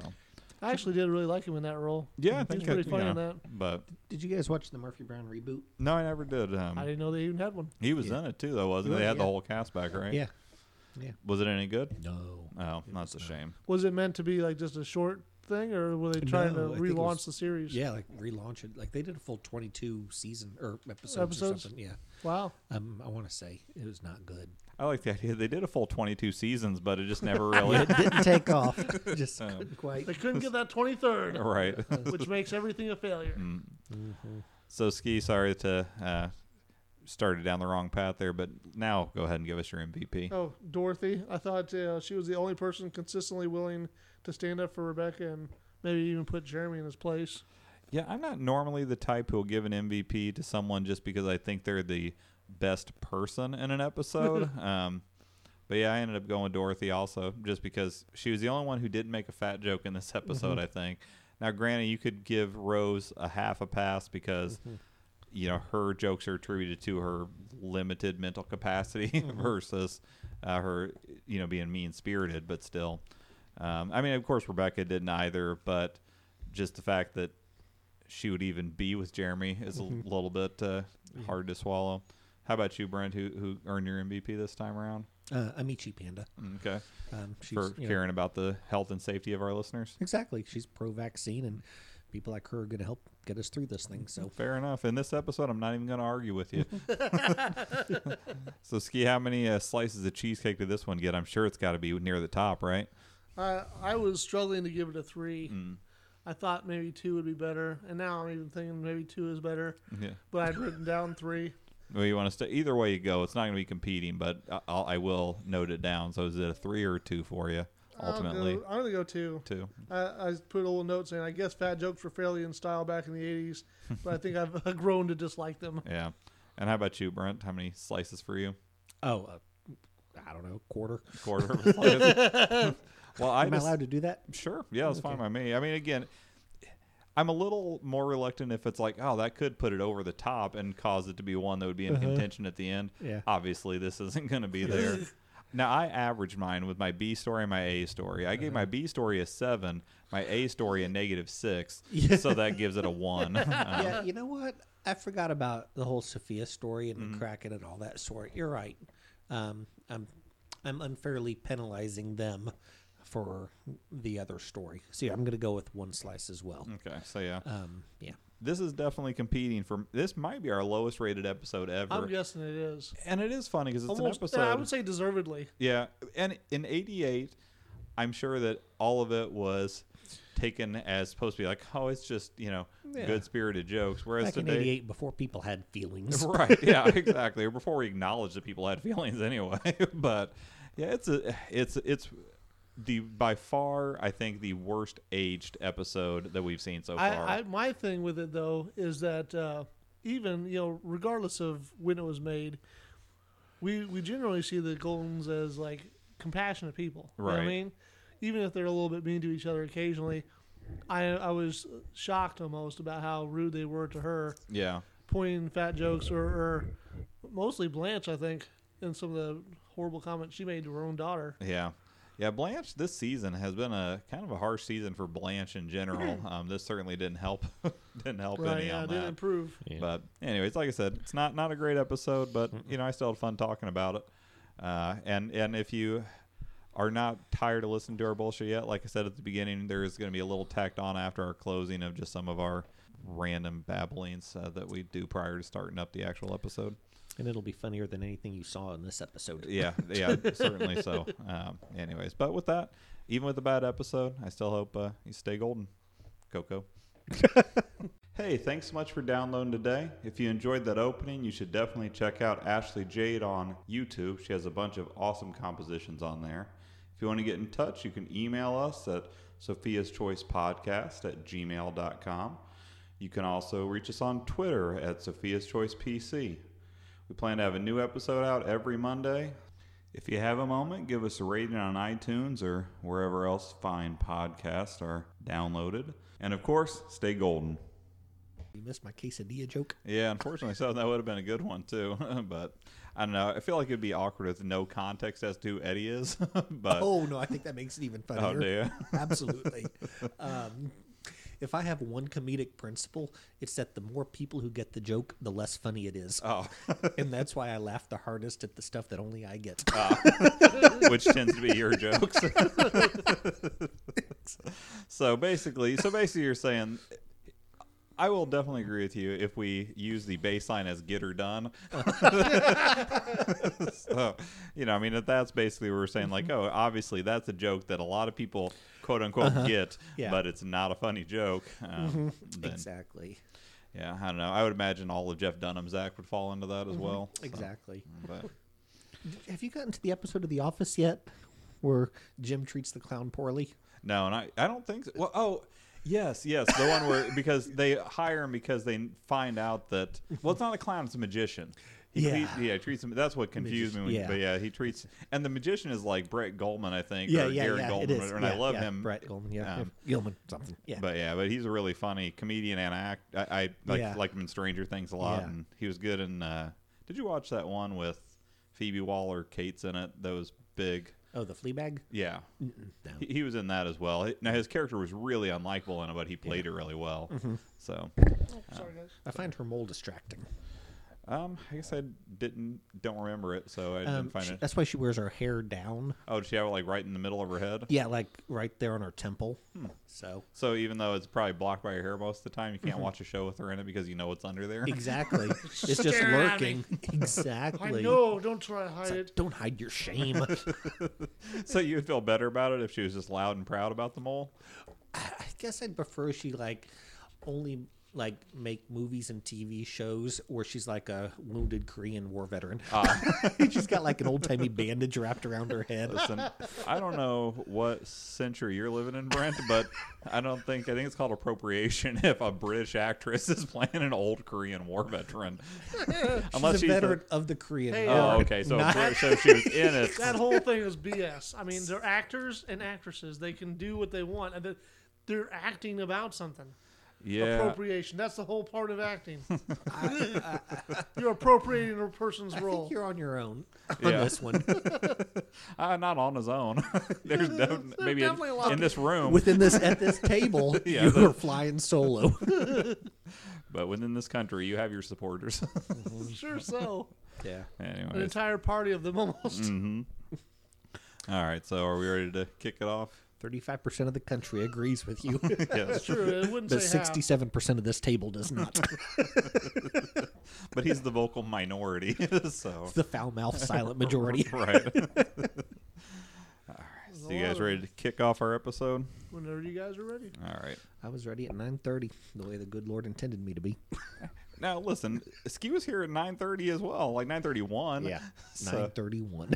I actually did really like him in that role. Yeah, I think he was pretty funny in that. But did you guys watch the Murphy Brown reboot? No, I never did. I didn't know they even had one. He was in it too, though, wasn't he? They had the whole cast back, right? Yeah. Yeah. Was it any good? No. Oh, that's a shame. Was it meant to be like just a short thing, or were they trying to relaunch the series? Yeah, like relaunch it. Like they did a full 22 season or episodes or something. Yeah. Wow. I want to say it was not good. I like the idea they did a full 22 seasons, but it just never really it didn't take off. Just couldn't quite. They couldn't get that 23rd, right? Which makes everything a failure. So Ski, sorry to started down the wrong path there, but now go ahead and give us your MVP. Oh, Dorothy. I thought she was the only person consistently willing to stand up for Rebecca and maybe even put Jeremy in his place. Yeah, I'm not normally the type who'll give an MVP to someone just because I think they're the best person in an episode. But yeah, I ended up going with Dorothy also, just because she was the only one who didn't make a fat joke in this episode, I think. Now, granted, you could give Rose a half a pass because... her jokes are attributed to her limited mental capacity versus her, being mean-spirited, but still. I mean, of course, Rebecca didn't either, but just the fact that she would even be with Jeremy is a little bit hard to swallow. How about you, Brent, who earned your MVP this time around? Amici Panda. Okay. For caring about the health and safety of our listeners? Exactly. She's pro-vaccine, and people like her are going to help get us through this thing. So fair enough. In this episode, I'm not even going to argue with you. So, Ski, how many slices of cheesecake did this one get? I'm sure it's got to be near the top, right? I was struggling to give it a 3. I thought maybe 2 would be better, and now I'm even thinking maybe 2 is better. Yeah. But I'd written down 3. Well, you want to stay either way you go. It's not going to be competing, but I will note it down. So, is it a 3 or a 2 for you? Ultimately, I'm going to go 2. I put a little note saying, I guess fat jokes were fairly in style back in the 80s, but I think I've grown to dislike them. Yeah. And how about you, Brent? How many slices for you? Oh, I don't know, quarter of a slice. Well, Am I allowed to do that? Sure. Yeah, it's fine by me. I mean, again, I'm a little more reluctant if it's like, oh, that could put it over the top and cause it to be one that would be in contention at the end. Yeah. Obviously, this isn't going to be there. Now, I averaged mine with my B story and my A story. I gave my B story a 7, my A story a -6, so that gives it a 1. Yeah, you know what? I forgot about the whole Sophia story and the Kraken and all that sort. You're right. I'm unfairly penalizing them for the other story. So, yeah, I'm going to go with 1 slice as well. Okay, so yeah. Yeah. This is definitely competing for... This might be our lowest rated episode ever. I'm guessing it is. And it is funny because it's an episode... Yeah, I would say deservedly. Yeah. And in 88, I'm sure that all of it was taken as supposed to be like, oh, it's just, yeah. good-spirited jokes. Whereas back today, in '88, before people had feelings, right? Yeah, exactly. Before we acknowledged that people had feelings, anyway. But yeah, it's by far, I think, the worst aged episode that we've seen so far. My thing with it though is that even regardless of when it was made, we generally see the Goldens as like compassionate people. Right. You know what I mean, even if they're a little bit mean to each other occasionally. I was shocked almost about how rude they were to her. Yeah. Pointing fat jokes or mostly Blanche, I think, in some of the horrible comments she made to her own daughter. Yeah. Yeah, Blanche this season has been a kind of a harsh season for Blanche in general. This certainly didn't help. Right, any on that. Didn't improve. Yeah. But anyways, like I said, it's not a great episode, but I still had fun talking about it. And if you are not tired of listening to our bullshit yet, like I said at the beginning, there is going to be a little tacked on after our closing of just some of our random babblings that we do prior to starting up the actual episode. And it'll be funnier than anything you saw in this episode. Yeah, certainly so. Anyways, but with that, even with a bad episode, I still hope you stay golden, Coco. Hey, thanks so much for downloading today. If you enjoyed that opening, you should definitely check out Ashley Jade on YouTube. She has a bunch of awesome compositions on there. If you want to get in touch, you can email us at sophiaschoicepodcast@gmail.com. You can also reach us on Twitter at sophiaschoicepc. We plan to have a new episode out every Monday. If you have a moment, give us a rating on iTunes or wherever else fine podcasts are downloaded. And of course, stay golden. You missed my quesadilla joke. Yeah, unfortunately so. That would have been a good one, too. But I don't know. I feel like it'd be awkward with no context as to who Eddie is. But oh, no. I think that makes it even funnier. Oh, dear. Absolutely. If I have one comedic principle, it's that the more people who get the joke, the less funny it is. Oh. And that's why I laugh the hardest at the stuff that only I get. Which tends to be your jokes. So basically you're saying... I will definitely agree with you if we use the baseline as get or done. So, that's basically we're saying like, oh, obviously that's a joke that a lot of people quote unquote get, but it's not a funny joke. Exactly. Yeah. I don't know. I would imagine all of Jeff Dunham's act would fall into that as well. So. Exactly. But. Have you gotten to the episode of The Office yet where Jim treats the clown poorly? No. And I don't think so. Well, Yes, the one where because they hire him because they find out that it's not a clown, it's a magician. He treats him. That's what confused me. He treats and the magician is like Brett Goldman, I think. Goldman, and I love him. Brett Goldman, Gilman, something. Yeah, but he's a really funny comedian and act. I liked him in Stranger Things a lot, and he was good in. Did you watch that one with Phoebe Waller-Cates in it? That was big. Oh, the Fleabag? Yeah. No. He was in that as well. Now, his character was really unlikable in it, but he played it really well. Mm-hmm. So, sorry, guys. I find her mole distracting. I guess I don't remember it, so I didn't find it. That's why she wears her hair down. Oh, does she have it like right in the middle of her head? Yeah, like right there on her temple. Hmm. So even though it's probably blocked by her hair most of the time, you can't watch a show with her in it because you know what's under there. Exactly. It's just lurking. Exactly. I know. Don't try to hide it. Don't hide your shame. So you'd feel better about it if she was just loud and proud about the mole? I guess I'd prefer she only make movies and TV shows where she's like a wounded Korean War veteran. She's got like an old-timey bandage wrapped around her head. Listen, I don't know what century you're living in, Brent, but I think it's called appropriation if a British actress is playing an old Korean War veteran. She's a veteran of the Korean War. Oh, okay. So she was in it. That whole thing is BS. I mean, they're actors and actresses. They can do what they want. And they're acting about something. Yeah. Appropriation. That's the whole part of acting. You're appropriating a person's role. I think you're on your own on this one. Not on his own. There's definitely a lot in this room. At this table, you're flying solo. But within this country, you have your supporters. Sure so. Yeah. Anyways. An entire party of them almost. Mm-hmm. All right. So are we ready to kick it off? 35% of the country agrees with you. Yeah, that's true. It wouldn't but say 67% of this table does not. But he's the vocal minority. So. It's the foul-mouthed silent majority. Right. All right. So you guys ready to kick off our episode? Whenever you guys are ready. All right. I was ready at 9:30, the way the good Lord intended me to be. Now, listen, Ski was here at 9:30 as well, like 9:31. Yeah, 9:31.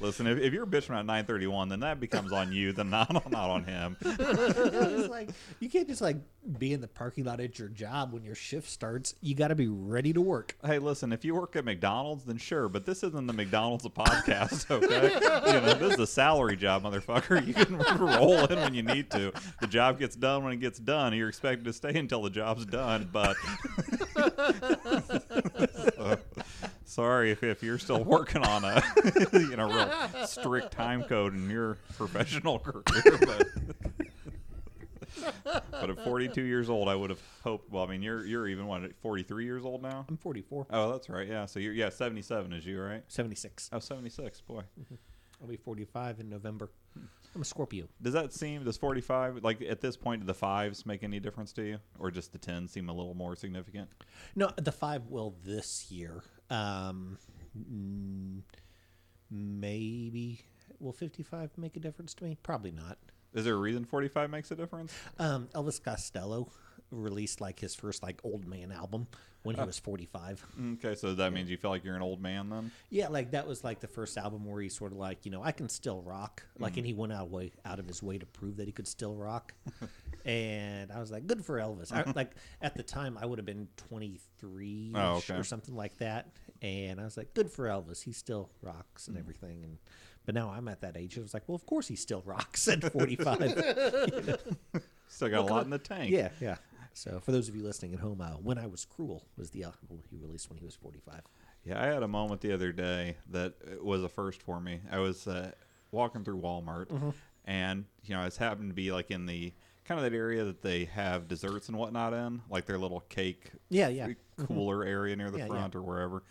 Listen, if you're bitching around 9:31, then that becomes on you, then not on him. It's like, you can't just like be in the parking lot at your job when your shift starts. You got to be ready to work. Hey, listen, if you work at McDonald's, then sure, but this isn't the McDonald's of podcasts, okay? You know, this is a salary job, motherfucker. You can roll in when you need to. The job gets done when it gets done. You're expected to stay until the job's done, but... So, sorry if you're still working on a real strict time code in your professional career, but at 42 years old, I would have hoped. Well, I mean, you're even what, 43 years old now? I'm 44. Oh, that's right. Yeah. So you're 77 is you, right? 76. Oh, 76. Boy, mm-hmm. I'll be 45 in November. I'm a Scorpio. Does 45, like at this point, do the fives make any difference to you? Or just the 10 seem a little more significant? No, the 5 will this year. Maybe. Will 55 make a difference to me? Probably not. Is there a reason 45 makes a difference? Elvis Costello released like his first like old man album when he was 45. Okay, so that means you feel like you're an old man then? Yeah, like that was like the first album where he sort of like, I can still rock. Like, and he went out of his way to prove that he could still rock. And I was like, good for Elvis. I, like at the time, I would have been 23 or something like that. And I was like, good for Elvis. He still rocks and everything. But now I'm at that age. I was like, well, of course he still rocks at 45. Still got a lot in the tank. Yeah, yeah. So for those of you listening at home, When I Was Cruel was the album he released when he was 45. Yeah, I had a moment the other day that was a first for me. I was walking through Walmart, and I was happened to be like in the kind of that area that they have desserts and whatnot in, like their little cake cooler area near the front or wherever.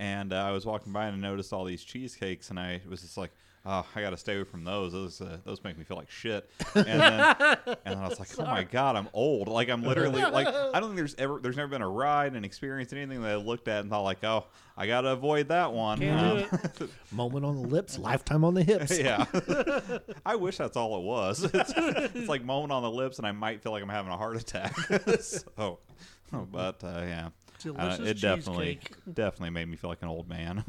And I was walking by and I noticed all these cheesecakes, and I was just like, oh, I got to stay away from those. Those make me feel like shit. And then I was like, oh my God, I'm old. Like, I'm literally, like, I don't think there's never been a ride, an experience, anything that I looked at and thought like, oh, I got to avoid that one. Moment on the lips, lifetime on the hips. Yeah. I wish that's all it was. It's like moment on the lips and I might feel like I'm having a heart attack. Yeah. It definitely made me feel like an old man.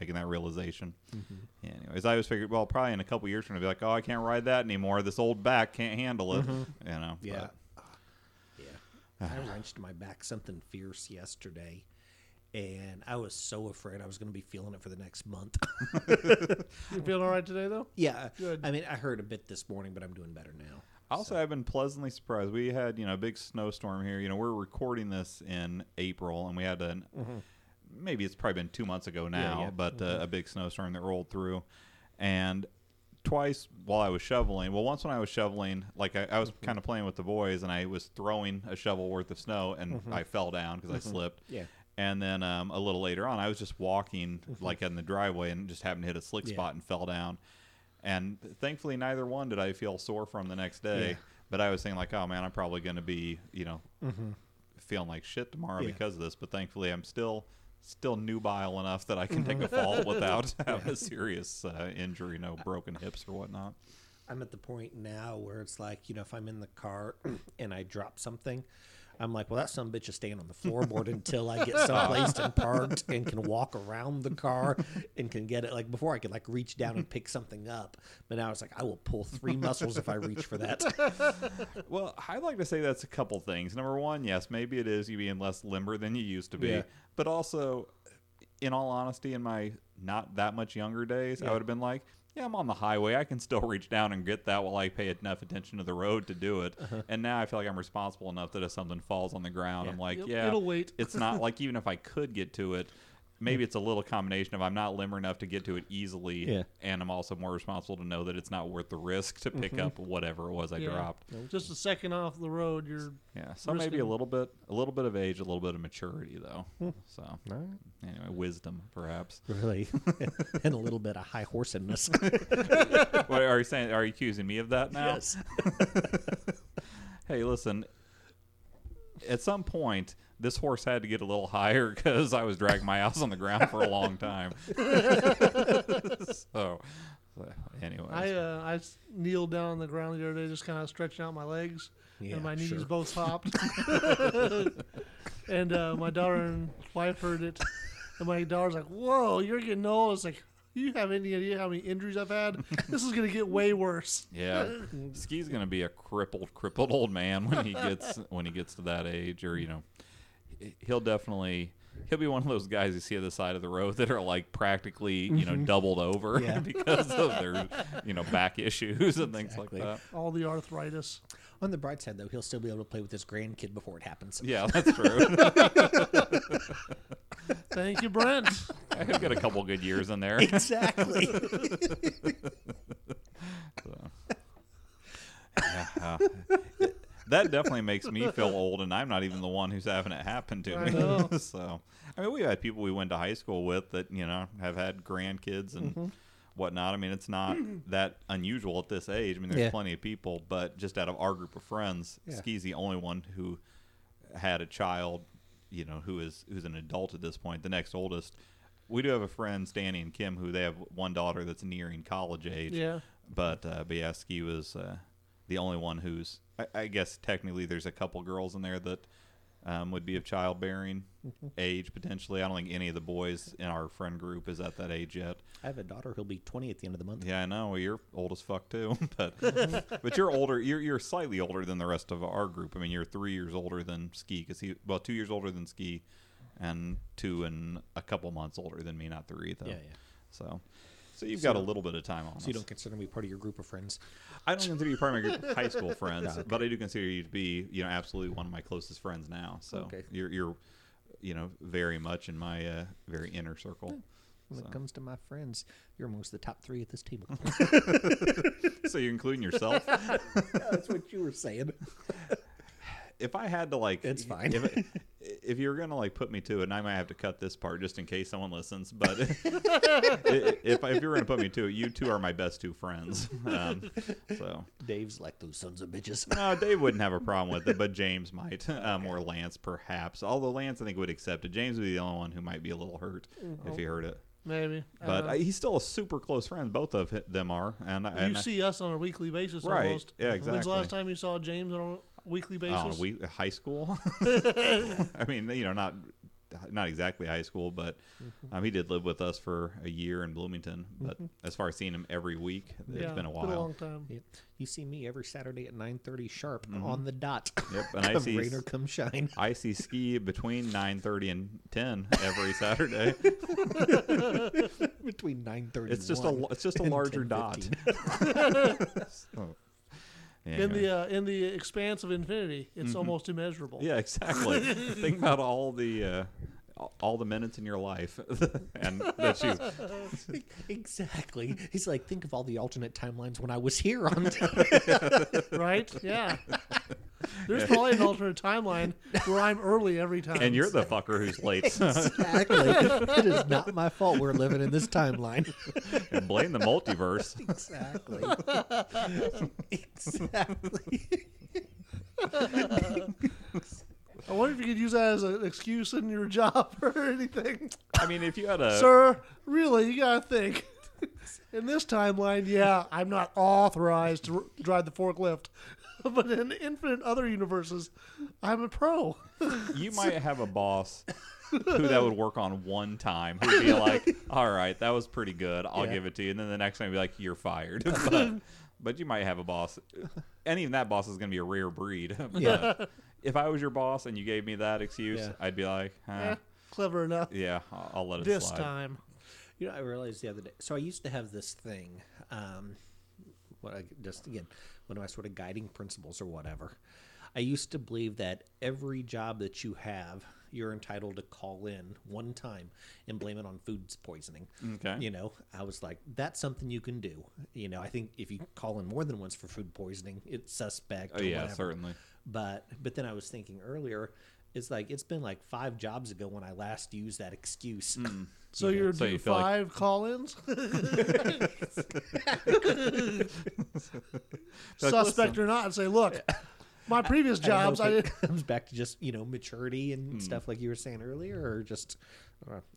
Making that realization. Mm-hmm. Yeah, anyways, I always figured, well, probably in a couple years from now, be like, oh, I can't ride that anymore. This old back can't handle it. Mm-hmm. Yeah. Yeah. I wrenched my back something fierce yesterday, and I was so afraid I was going to be feeling it for the next month. You feeling all right today, though? Yeah. Good. I mean, I hurt a bit this morning, but I'm doing better now. Also, I've been pleasantly surprised. We had, a big snowstorm here. We're recording this in April, and we had maybe it's probably been 2 months ago now, a big snowstorm that rolled through. And twice while I was shoveling, once when I was shoveling, like I was kind of playing with the boys, and I was throwing a shovel worth of snow, and I fell down because I slipped. Yeah. And then a little later on, I was just walking like in the driveway and just happened to hit a slick spot and fell down. And thankfully, neither one did I feel sore from the next day. Yeah. But I was thinking like, oh, man, I'm probably going to be, feeling like shit tomorrow because of this. But thankfully, I'm still nubile enough that I can take a fall without having a serious injury, broken hips or whatnot. I'm at the point now where it's like, if I'm in the car and I drop something, I'm like, well, that son of a bitch is staying on the floorboard until I get someplace and parked and can walk around the car and can get it. Like before, I could like reach down and pick something up, but now it's like I will pull three muscles if I reach for that. Well, I'd like to say that's a couple things. Number one, yes, maybe it is you being less limber than you used to be, but also, in all honesty, in my not that much younger days, I would have been like, yeah, I'm on the highway. I can still reach down and get that while I pay enough attention to the road to do it. And now I feel like I'm responsible enough that if something falls on the ground, I'm like, it'll wait. It's not like even if I could get to it, maybe it's a little combination of I'm not limber enough to get to it easily, and I'm also more responsible to know that it's not worth the risk to pick up whatever it was I dropped. Just a second off the road, you're So risking. Maybe a little bit of age, a little bit of maturity, though. So anyway, wisdom perhaps. Really, and a little bit of high horsedness. What are you saying? Are you accusing me of that now? Yes. Hey, listen. At some point, this horse had to get a little higher because I was dragging my ass on the ground for a long time. So Anyway, I kneeled down on the ground the other day, just kind of stretching out my legs, and my knees both popped. And my daughter and wife heard it, and my daughter's like, "Whoa, you're getting old." It's like, you have any idea how many injuries I've had? This is going to get way worse. Yeah, Ski's going to be a crippled old man when he gets to that age, or he'll be one of those guys you see at the side of the road that are like practically doubled over because of their back issues and things like that. All the arthritis. On the bright side, though, he'll still be able to play with his grandkid before it happens. Yeah, that's true. Thank you, Brent. I could get a couple good years in there. Exactly. That definitely makes me feel old, and I'm not even the one who's having it happen to me. Know. So, I mean, we've had people we went to high school with that, have had grandkids and whatnot. I mean, it's not that unusual at this age. I mean, there's plenty of people, but just out of our group of friends, Ski's the only one who had a child, who's an adult at this point, the next oldest. We do have a friend, Stanny and Kim, who they have one daughter that's nearing college age. Yeah. But Ski was the only one who's, I guess technically there's a couple girls in there that would be of childbearing age potentially. I don't think any of the boys in our friend group is at that age yet. I have a daughter who'll be 20 at the end of the month. Yeah, I know. Well, you're old as fuck too, but you're older. You're slightly older than the rest of our group. I mean, you're 3 years older than Ski 2 years older than Ski, and 2 and a couple months older than me. Not 3 though. Yeah. So you've got a little bit of time on us. So you don't consider me part of your group of friends? I don't consider you part of my group of high school friends, but I do consider you to be, absolutely one of my closest friends now. So you're very much in my very inner circle. When it comes to my friends, you're amongst the top 3 at this table. So you're including yourself? No, that's what you were saying. If I had to, it's fine. If you're gonna put me to it, and I might have to cut this part just in case someone listens. But if you're gonna put me to it, you two are my best 2 friends. So Dave's like, those sons of bitches. No, Dave wouldn't have a problem with it, but James might, or Lance perhaps. Although Lance, I think, would accept it. James would be the only one who might be a little hurt if he heard it. Maybe. But he's still a super close friend. Both of them are. And you see us on a weekly basis, right? Almost. Yeah, exactly. When's the last time you saw James on weekly basis? High school. I mean, not exactly high school, but he did live with us for a year in Bloomington. But as far as seeing him every week, it's been a while. It's been a long time. Yeah. You see me every Saturday at 9:30 sharp on the dot. Yep, and I see rain or come shine. I see Ski between 9:30 and 10 every Saturday. Between 9:30. It's just a larger dot. So. Anyway. In the expanse of infinity, it's almost immeasurable. Yeah, exactly. Think about all the minutes in your life, and that's you. Exactly. He's like, think of all the alternate timelines when I was here on time. Right? Yeah. There's probably an alternate timeline where I'm early every time. And you're the fucker who's late. Exactly. It is not my fault we're living in this timeline. And blame the multiverse. Exactly. Exactly. I wonder if you could use that as an excuse in your job or anything. I mean, if you had a... Sir, really, you got to think. In this timeline, I'm not authorized to drive the forklift. But in infinite other universes, I'm a pro. You might have a boss who that would work on one time, who'd be like, all right, that was pretty good. I'll give it to you. And then the next time you'd be like, you're fired. But you might have a boss. And even that boss is going to be a rare breed. Yeah. If I was your boss and you gave me that excuse, I'd be like, clever enough. Yeah, I'll let it slide. This time. I realized the other day. So I used to have this thing. One of my sort of guiding principles or whatever. I used to believe that every job that you have, you're entitled to call in one time and blame it on food poisoning. Okay. I was like, that's something you can do. I think if you call in more than once for food poisoning, it's suspect. Oh, yeah, whatever. Certainly. But then I was thinking earlier, it's like, it's been like 5 jobs ago when I last used that excuse. Mm. So you're doing 5 call-ins? Suspect or not, and say, look, my previous jobs, I didn't. It comes back to just, maturity and stuff like you were saying earlier, or just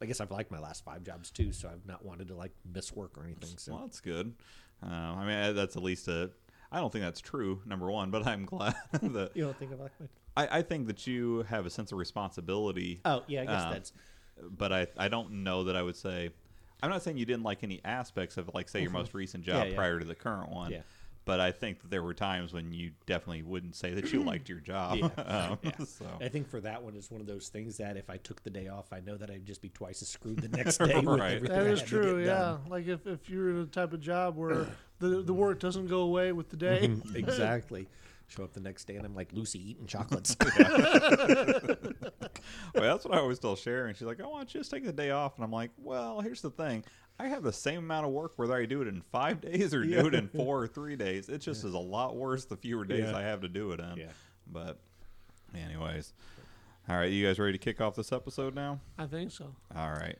I guess I've liked my last five jobs too, so I've not wanted to like miss work or anything. So. Well, that's good. I mean, that's at least a. I don't think that's true, number one, but I'm glad that you don't think I've liked mine. I think that you have a sense of responsibility. Oh yeah, I guess that's. But I don't know that I would say. I'm not saying you didn't like any aspects of like say your most recent job prior to the current one. Yeah. But I think that there were times when you definitely wouldn't say that you liked your job. So. I think for that one, it's one of those things that if I took the day off, I know that I'd just be twice as screwed the next day. That is true, done. Like if you're in a type of job where the work doesn't go away with the day. Exactly. Show up the next day and I'm like, Lucy, eating chocolates. Well, that's what I always tell Sherry. And she's like, I want you to just take the day off. And I'm like, well, here's the thing. I have the same amount of work whether I do it in 5 days or do it in 4 or 3 days. It just is a lot worse the fewer days I have to do it in. Yeah. But anyways. All right, you guys ready to kick off this episode now? I think so. All right.